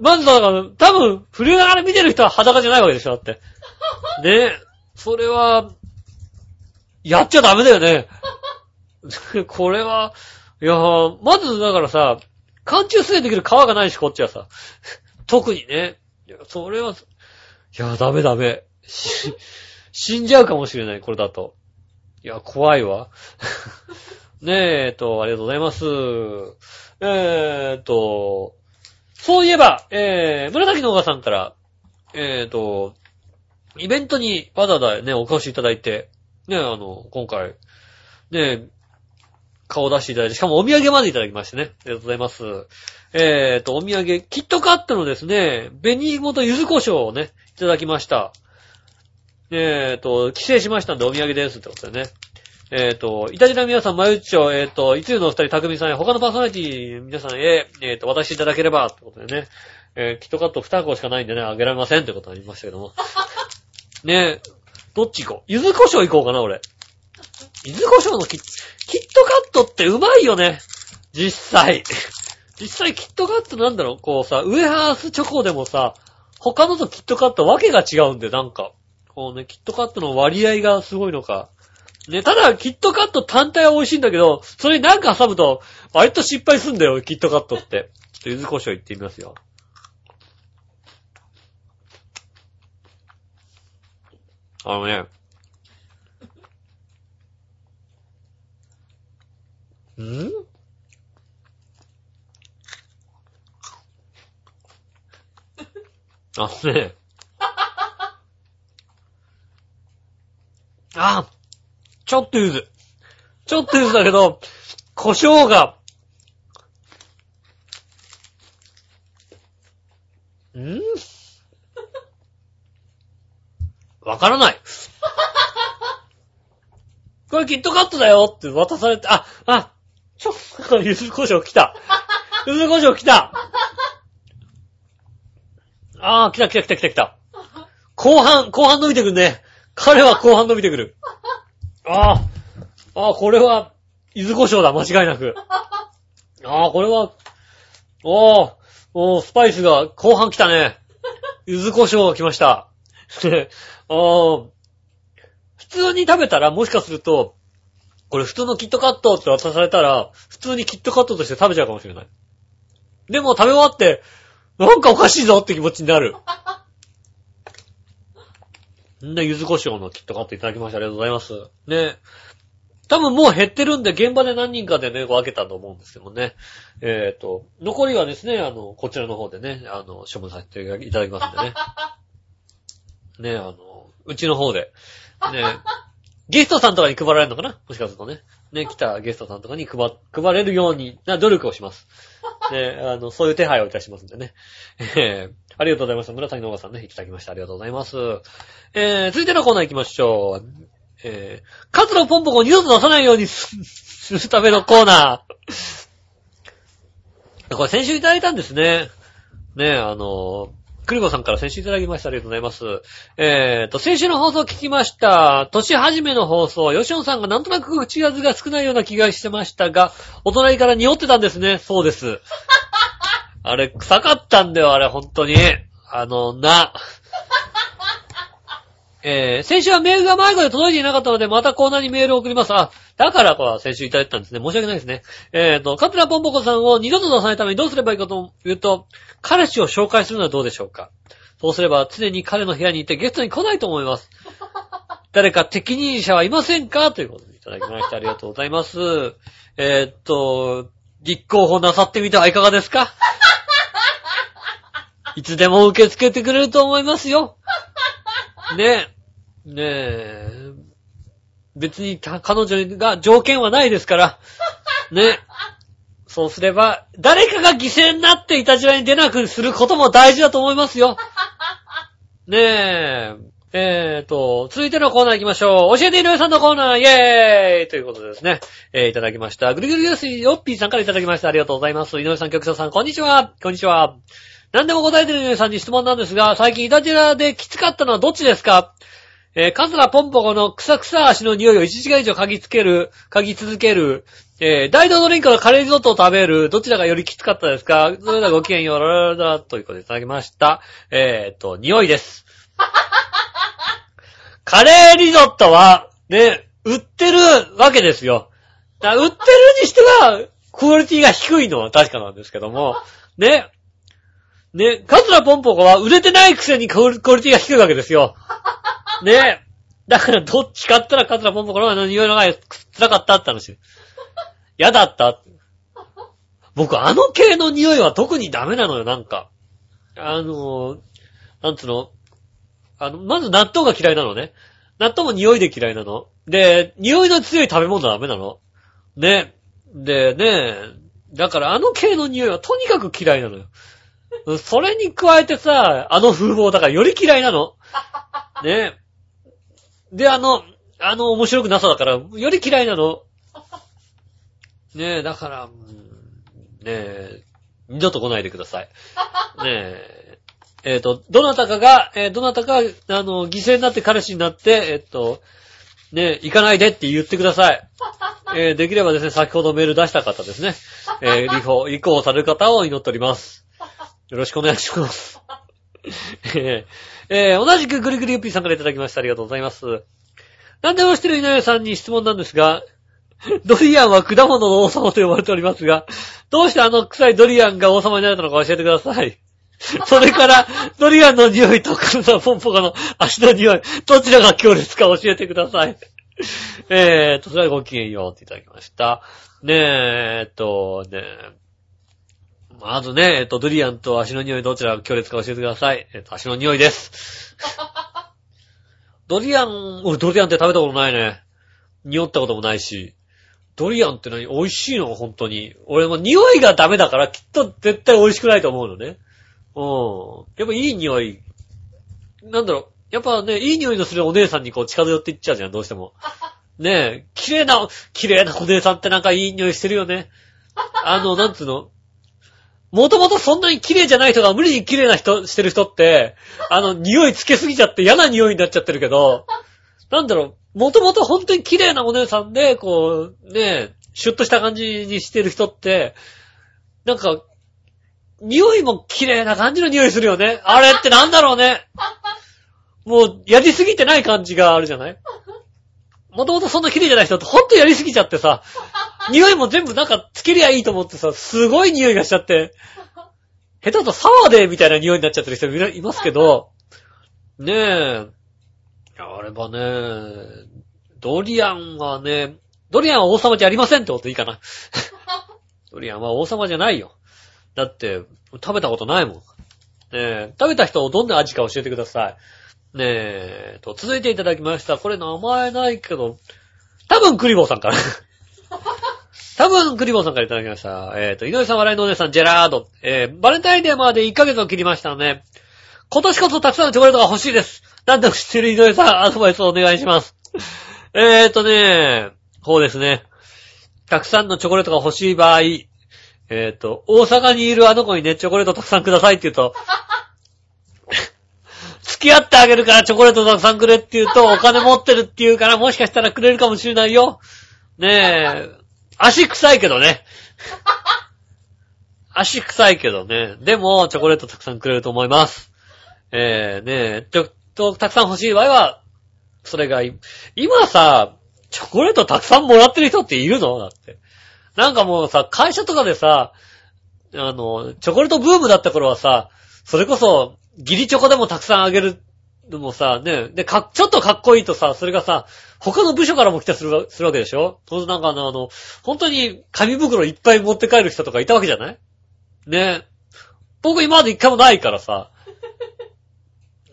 まずだから、多分、震えながら見てる人は裸じゃないわけでしょ、だって。ね、それは、やっちゃダメだよね。これは、いや、まずだからさ、寒中水泳できる川がないし、こっちはさ。特にね。いや、それは、いや、ダメダメ。死んじゃうかもしれない、これだと。いや、怖いわ。ねえ、ありがとうございます。そういえば、紫のおがさんから、イベントにわざわざね、お越しいただいて、ね、今回、ね、顔出していただいて、しかもお土産までいただきましてね。ありがとうございます。お土産、キットカットのですね、紅芋と柚子胡椒をね、いただきました。帰省しましたんでお土産ですってことだよね。イタジラ皆さん、まゆっちょ、いつゆのお二人、たくみさん、他のパーソナリティ皆さんへ、渡していただければ、ってことでね。キットカット2箱しかないんでね、あげられませんってことになりましたけども。ねえ、どっち行こう？柚子胡椒行こうかな、俺。柚子胡椒のキットカットってうまいよね。実際キットカットなんだろう、こうさ、ウエハースチョコでもさ、他のとキットカットわけが違うんで、なんか。こうね、キットカットの割合がすごいのか。ね、ただ、キットカット単体は美味しいんだけど、それになんか挟むと、割と失敗すんだよ、キットカットって。ちょっと柚子胡椒いってみますよ。あのね。ん？あのね。あ！ちょっと柚子だけど、胡椒が、わからない。これキットカットだよって渡されて、ちょっと柚子胡椒来た。柚子胡椒来た。来た。後半伸びてくんね。彼は後半伸びてくる。これは、柚子胡椒だ、間違いなく。これは、スパイスが後半来たね。柚子胡椒が来ました。普通に食べたら、もしかすると、これ普通のキットカットって渡されたら、普通にキットカットとして食べちゃうかもしれない。でも食べ終わって、なんかおかしいぞって気持ちになる。柚子胡椒のキットカットいただきましてありがとうございます。ね。多分もう減ってるんで、現場で何人かでね、分けたと思うんですけどね。残りはですね、こちらの方でね、処分させていただきますんでね。ね、うちの方で。ね。ゲストさんとかに配られるのかな？もしかするとね。ね、来たゲストさんとかに配れるようにな努力をします。ね、そういう手配をいたしますんでね。ありがとうございました。紫のおばさんね、いただきました。ありがとうございます。続いてのコーナー行きましょう。活路ポンポコを二度と出さないようにするためのコーナー。これ先週いただいたんですね。ね、クリボさんから先週いただきました。ありがとうございます。先週の放送を聞きました。年始めの放送、吉野さんがなんとなく口数が少ないような気がしてましたが、お隣から匂ってたんですね。そうです。あれ、臭かったんだよ、あれ、本当に。先週はメールが迷子で届いていなかったので、またコーナーにメールを送ります。だからこれは先週いただいたんですね。申し訳ないですね。カツラポンポコさんを二度と出さないためにどうすればいいかと言うと、彼氏を紹介するのはどうでしょうか。そうすれば常に彼の部屋にいてゲストに来ないと思います。誰か適任者はいませんかということでいただきました。ありがとうございます。立候補なさってみてはいかがですか？いつでも受け付けてくれると思いますよ。ねえ。別に彼女が条件はないですから。ね。そうすれば、誰かが犠牲になっていたじらに出なくすることも大事だと思いますよ。ねえ。続いてのコーナー行きましょう。教えて井上さんのコーナー、イェーイということでですね。いただきました。ぐるぐるよすよっぴーさんからいただきました。ありがとうございます。井上さん、局長さん、こんにちは。こんにちは。何でも答えてる井上さんに質問なんですが、最近イタジラできつかったのはどっちですか？カズラポンポコのクサクサ足の匂いを1時間以上嗅ぎ続ける、大道ドリンクのカレーリゾットを食べる、どちらがよりきつかったですか？それではごきげんよう、ララララということでいただきました。匂いです。カレーリゾットは、ね、売ってるわけですよ。売ってるにしては、クオリティが低いのは確かなんですけども、ね、カズラポンポコは売れてないくせにクオリティが低いわけですよ。ねえ。だからどっちかったらカズラポンポコの匂いのが辛かったって話。嫌だった。僕あの系の匂いは特にダメなのよ、なんか。なんつうの。まず納豆が嫌いなのね。納豆も匂いで嫌いなの。で、匂いの強い食べ物はダメなの。ね。で、ねえ。だからあの系の匂いはとにかく嫌いなのよ。それに加えてさ、あの風貌だからより嫌いなの。ねえ。で、面白くなさだから、より嫌いなの。ねえ、だから、二度と来ないでください。ねえ。どなたか、犠牲になって彼氏になって、行かないでって言ってください。できればですね、先ほどメール出した方ですね。立候補される方を祈っております。よろしくお願いします。同じくグリグリユッピーさんからいただきました。ありがとうございます。なんでもしてる井上さんに質問なんですが、ドリアンは果物の王様と呼ばれておりますが、どうしてあの臭いドリアンが王様になれたのか教えてください。それから、ドリアンの匂いと体ポンポカの足の匂い、どちらが強烈か教えてください。それはごきげんようっていただきました。ねえ、まずね、ドリアンと足の匂いどちらが強烈か教えてください。足の匂いです。ドリアンって食べたことないね。匂ったこともないし。ドリアンって何？美味しいの？本当に。俺も匂いがダメだからきっと絶対美味しくないと思うのね。やっぱいい匂い。なんだろう。やっぱね、いい匂いのするお姉さんにこう近寄っていっちゃうじゃん、どうしても。ねえ、綺麗なお姉さんってなんかいい匂いしてるよね。なんつうの？もともとそんなに綺麗じゃない人が無理に綺麗な人してる人って、匂いつけすぎちゃって嫌な匂いになっちゃってるけど、なんだろう、もともと本当に綺麗なお姉さんで、こう、ね、シュッとした感じにしてる人って、なんか、匂いも綺麗な感じの匂いするよね。あれってなんだろうね。もう、やりすぎてない感じがあるじゃない？もともとそんな綺麗じゃない人ってほんとやりすぎちゃってさ、匂いも全部なんかつけりゃいいと思ってさ、すごい匂いがしちゃって、下手だとサワーでみたいな匂いになっちゃってる人いますけど、ねえ、あればね、ドリアンは王様じゃありませんってこといいかな。ドリアンは王様じゃないよ。だって、食べたことないもん。ねえ、食べた人をどんな味か教えてください。ねえ、続いていただきました。これ名前ないけど、多分クリボーさんからいただきました。井上さん、笑いのお姉さん、ジェラード。バレンタインデーまで1ヶ月を切りましたので、今年こそたくさんのチョコレートが欲しいです。なんと知ってる井上さん、アドバイスをお願いします。こうですね。たくさんのチョコレートが欲しい場合、大阪にいるあの子にね、チョコレートたくさんくださいって言うと、付き合ってあげるからチョコレートたくさんくれって言うと、お金持ってるって言うから、もしかしたらくれるかもしれないよ。ねえ、足臭いけどね。足臭いけどね。でも、チョコレートたくさんくれると思います。ねえ、たくさん欲しい場合は、それがいい。今さ、チョコレートたくさんもらってる人っているの？だって。なんかもうさ、会社とかでさ、チョコレートブームだった頃はさ、それこそ、ギリチョコでもたくさんあげるのもさ、ね、で、ちょっとかっこいいとさ、それがさ、他の部署からも来たりするわけでしょ？そうなんか本当に紙袋いっぱい持って帰る人とかいたわけじゃない？ね。僕今まで一回もないからさ。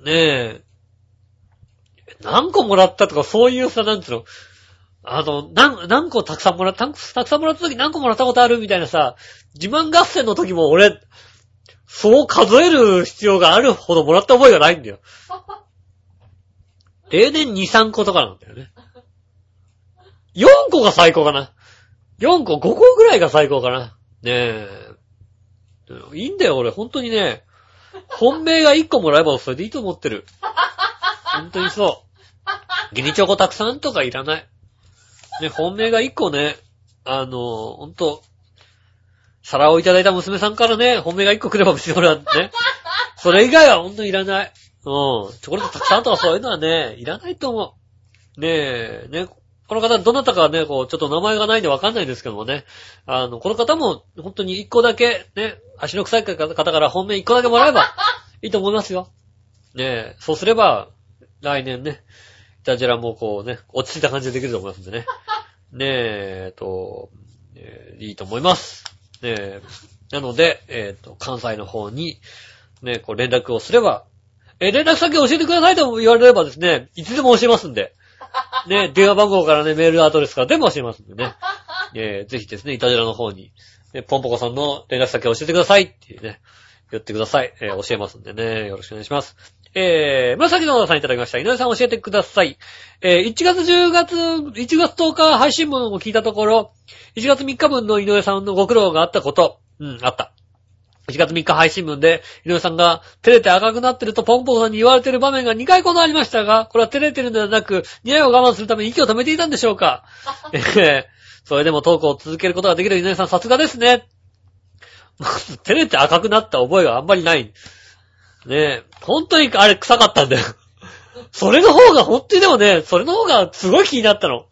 ねえ。何個もらったとかそういうさ、なんつうの。何個たくさんもらった、たくさんもらった時何個もらったことあるみたいなさ、自慢合戦の時も俺、そう数える必要があるほどもらった覚えがないんだよ。例年 2,3 個とかなんだよね。4個が最高かな。4個、5個ぐらいが最高かな。ねえ。いいんだよ、俺。本当にね。本命が1個もらえばそれでいいと思ってる。本当にそう。ギリチョコたくさんとかいらない。ね、本命が1個ね、ほんと、皿をいただいた娘さんからね、本命が1個くれば別に俺はね、それ以外はほんといらない。チョコレートたくさんとかそういうのはね、いらないと思う。ね、この方どなたかね、こう、ちょっと名前がないんでわかんないですけどもね、この方も本当に1個だけ、ね、足の臭い方から本命1個だけもらえばいいと思いますよ。ね、そうすれば、来年ね、イタジェラもこうね、落ち着いた感じでできると思いますんでね。ねえ、いいと思います。ねえ、なので、関西の方に、ね、こう連絡をすれば、連絡先を教えてくださいと言われればですね、いつでも教えますんで、ね、電話番号からね、メールアドレスから全部教えますんでね、ぜひですね、イタジェラの方に、ね、ポンポコさんの連絡先を教えてくださいっていうね、言ってください。教えますんでね、よろしくお願いします。紫の野さんいただきました。井上さん教えてください。1月10日配信分を聞いたところ、1月3日分の井上さんのご苦労があったこと、あった。1月3日配信分で、井上さんが照れて赤くなってるとポンポンさんに言われてる場面が2回ほどありましたが、これは照れてるのではなく、匂いを我慢するために息を止めていたんでしょうか。それでもトークを続けることができる井上さん、さすがですね。照れて赤くなった覚えがあんまりない。ねえ、本当にあれ臭かったんだよ。それの方が本当にでもね、それの方がすごい気になったの。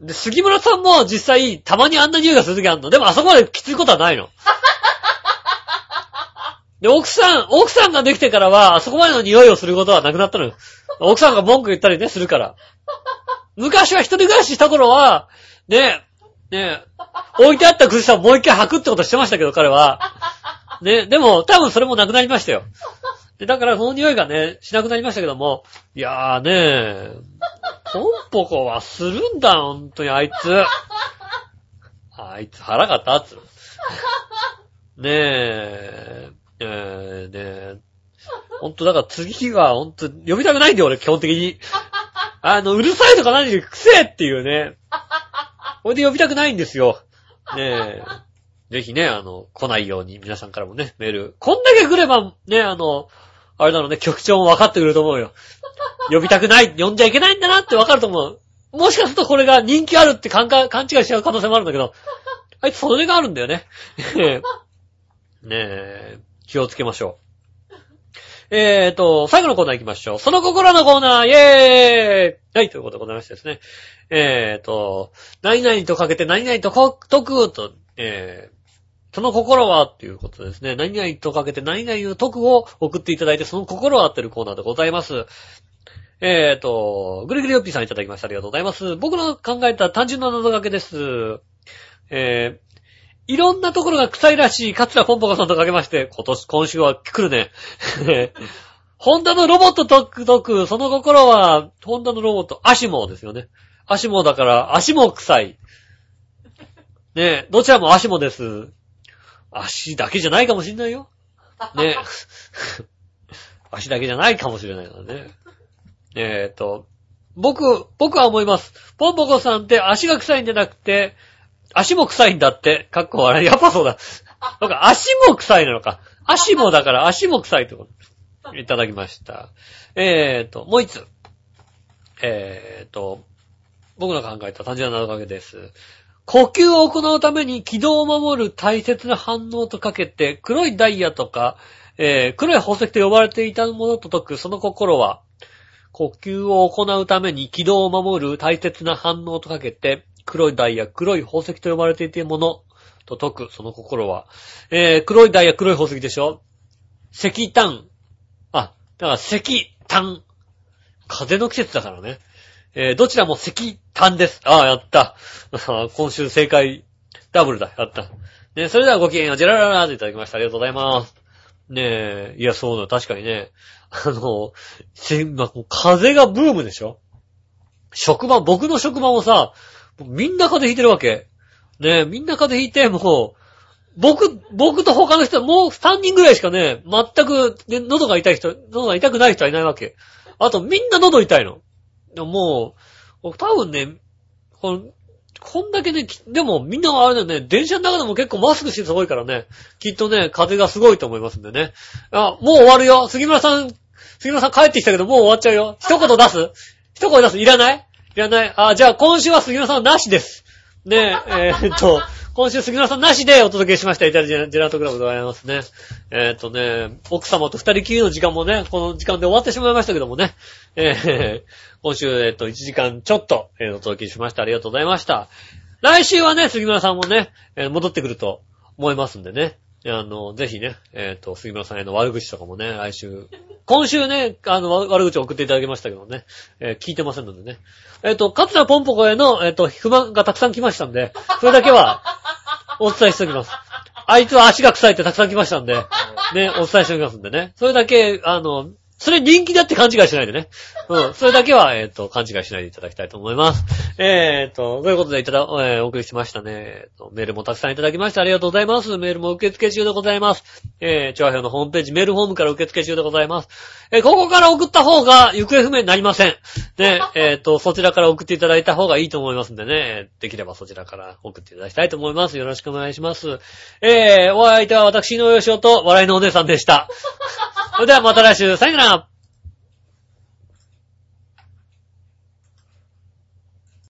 で、杉村さんも実際、たまにあんな匂いがするときあるの。でもあそこまできついことはないの。で、奥さんができてからは、あそこまでの匂いをすることはなくなったのよ。奥さんが文句言ったりね、するから。昔は一人暮らしした頃は、ね、置いてあった靴下をもう一回履くってことしてましたけど、彼は。ね、でも、多分それもなくなりましたよ。で、だからその匂いがね、しなくなりましたけども、いやーね、ポンポコはするんだ、ほんとにあいつ。あいつ腹が立つ。ねえ。ねえ、ほんとだから次がほんと呼びたくないんだよ俺基本的に。うるさいとか何でくせえっていうね。これで呼びたくないんですよ。ねえ。ぜひね、来ないように皆さんからもね、メール。こんだけ来れば、ね、あれなのね、局長も分かってくると思うよ。呼びたくない、呼んじゃいけないんだなって分かると思う。もしかするとこれが人気あるって勘違いしちゃう可能性もあるんだけど、あいつそれがあるんだよね。ねえ。気をつけましょう。最後のコーナー行きましょう。その心のコーナー、イエーイ！はい、ということでございましてですね。何々とかけて何々と解くと、その心はっていうことですね。何々とかけて何々を解くを送っていただいて、その心はっていうコーナーでございます。ぐりぐりよっぴーさんいただきました。ありがとうございます。僕の考えた単純な謎かけです。いろんなところが臭いらしい桂ポンポコさんとかけまして、今週は来るね。ホンダのロボット解く、その心は、ホンダのロボット、アシモですよね。アシモだから、アシモ臭い。ねえ、どちらもアシモです。足だけじゃないかもしれないよ。ね足だけじゃないかもしれないからね。僕は思います。ポンポコさんって足が臭いんじゃなくて、足も臭いんだって。かっこ悪い。やっぱそうだ。なんか足も臭いなのか。足もだから足も臭いってこと。いただきました。もう一つ。僕の考えた単純な謎かけです。呼吸を行うために軌道を守る大切な反応とかけて、黒いダイヤとか、黒い宝石と呼ばれていたものと解く、その心は、呼吸を行うために軌道を守る大切な反応とかけて、黒いダイヤ、黒い宝石と呼ばれていてものと解く、その心は。黒いダイヤ、黒い宝石でしょ？石炭。あ、だから石炭。風の季節だからね。どちらも石炭です。ああ、やった。今週正解、ダブルだ。やった。ね、それではごきげんよう、ジェラララでいただきました。ありがとうございます。ねえ、いや、そうだ、確かにね。風がブームでしょ？僕の職場もさ、みんな風邪ひいてるわけ。ねえ、みんな風邪ひいて、もう、僕と他の人はもう3人ぐらいしかね、全く、ね、喉が痛くない人はいないわけ。あとみんな喉痛いの。もう、多分ね、こんだけね、でもみんなあれだよね、電車の中でも結構マスクしてすごいからね、きっとね、風がすごいと思いますんでね。あ、もう終わるよ。杉村さん帰ってきたけどもう終わっちゃうよ。一言出す。いらない。あ、じゃあ今週は杉村さんなしです。ねえ、今週杉村さんなしでお届けしました。イタリアンジェラートクラブでございますね。ね、奥様と二人きりの時間もね、この時間で終わってしまいましたけどもね。今週、1時間ちょっと、お届けしました。ありがとうございました。来週はね、杉村さんもね、戻ってくると思いますんでね。ぜひね、杉村さんへの悪口とかもね、来週、今週ね、悪口を送っていただきましたけどね、聞いてませんのでね。桂ポンポコへの、不満がたくさん来ましたんで、それだけは、お伝えしておきます。あいつは足が臭いってたくさん来ましたんで、ね、お伝えしておきますんでね。それだけ、それ人気だって勘違いしないでね。うん。それだけは、勘違いしないでいただきたいと思います。ということでお送りしましたね。メールもたくさんいただきましてありがとうございます。メールも受付中でございます。調和票のホームページ、メールフォームから受付中でございます。ここから送った方が行方不明になりません。で、そちらから送っていただいた方がいいと思いますんでね。できればそちらから送っていただきたいと思います。よろしくお願いします。お相手は私のよしおと笑いのお姉さんでした。それではまた来週、さよなら。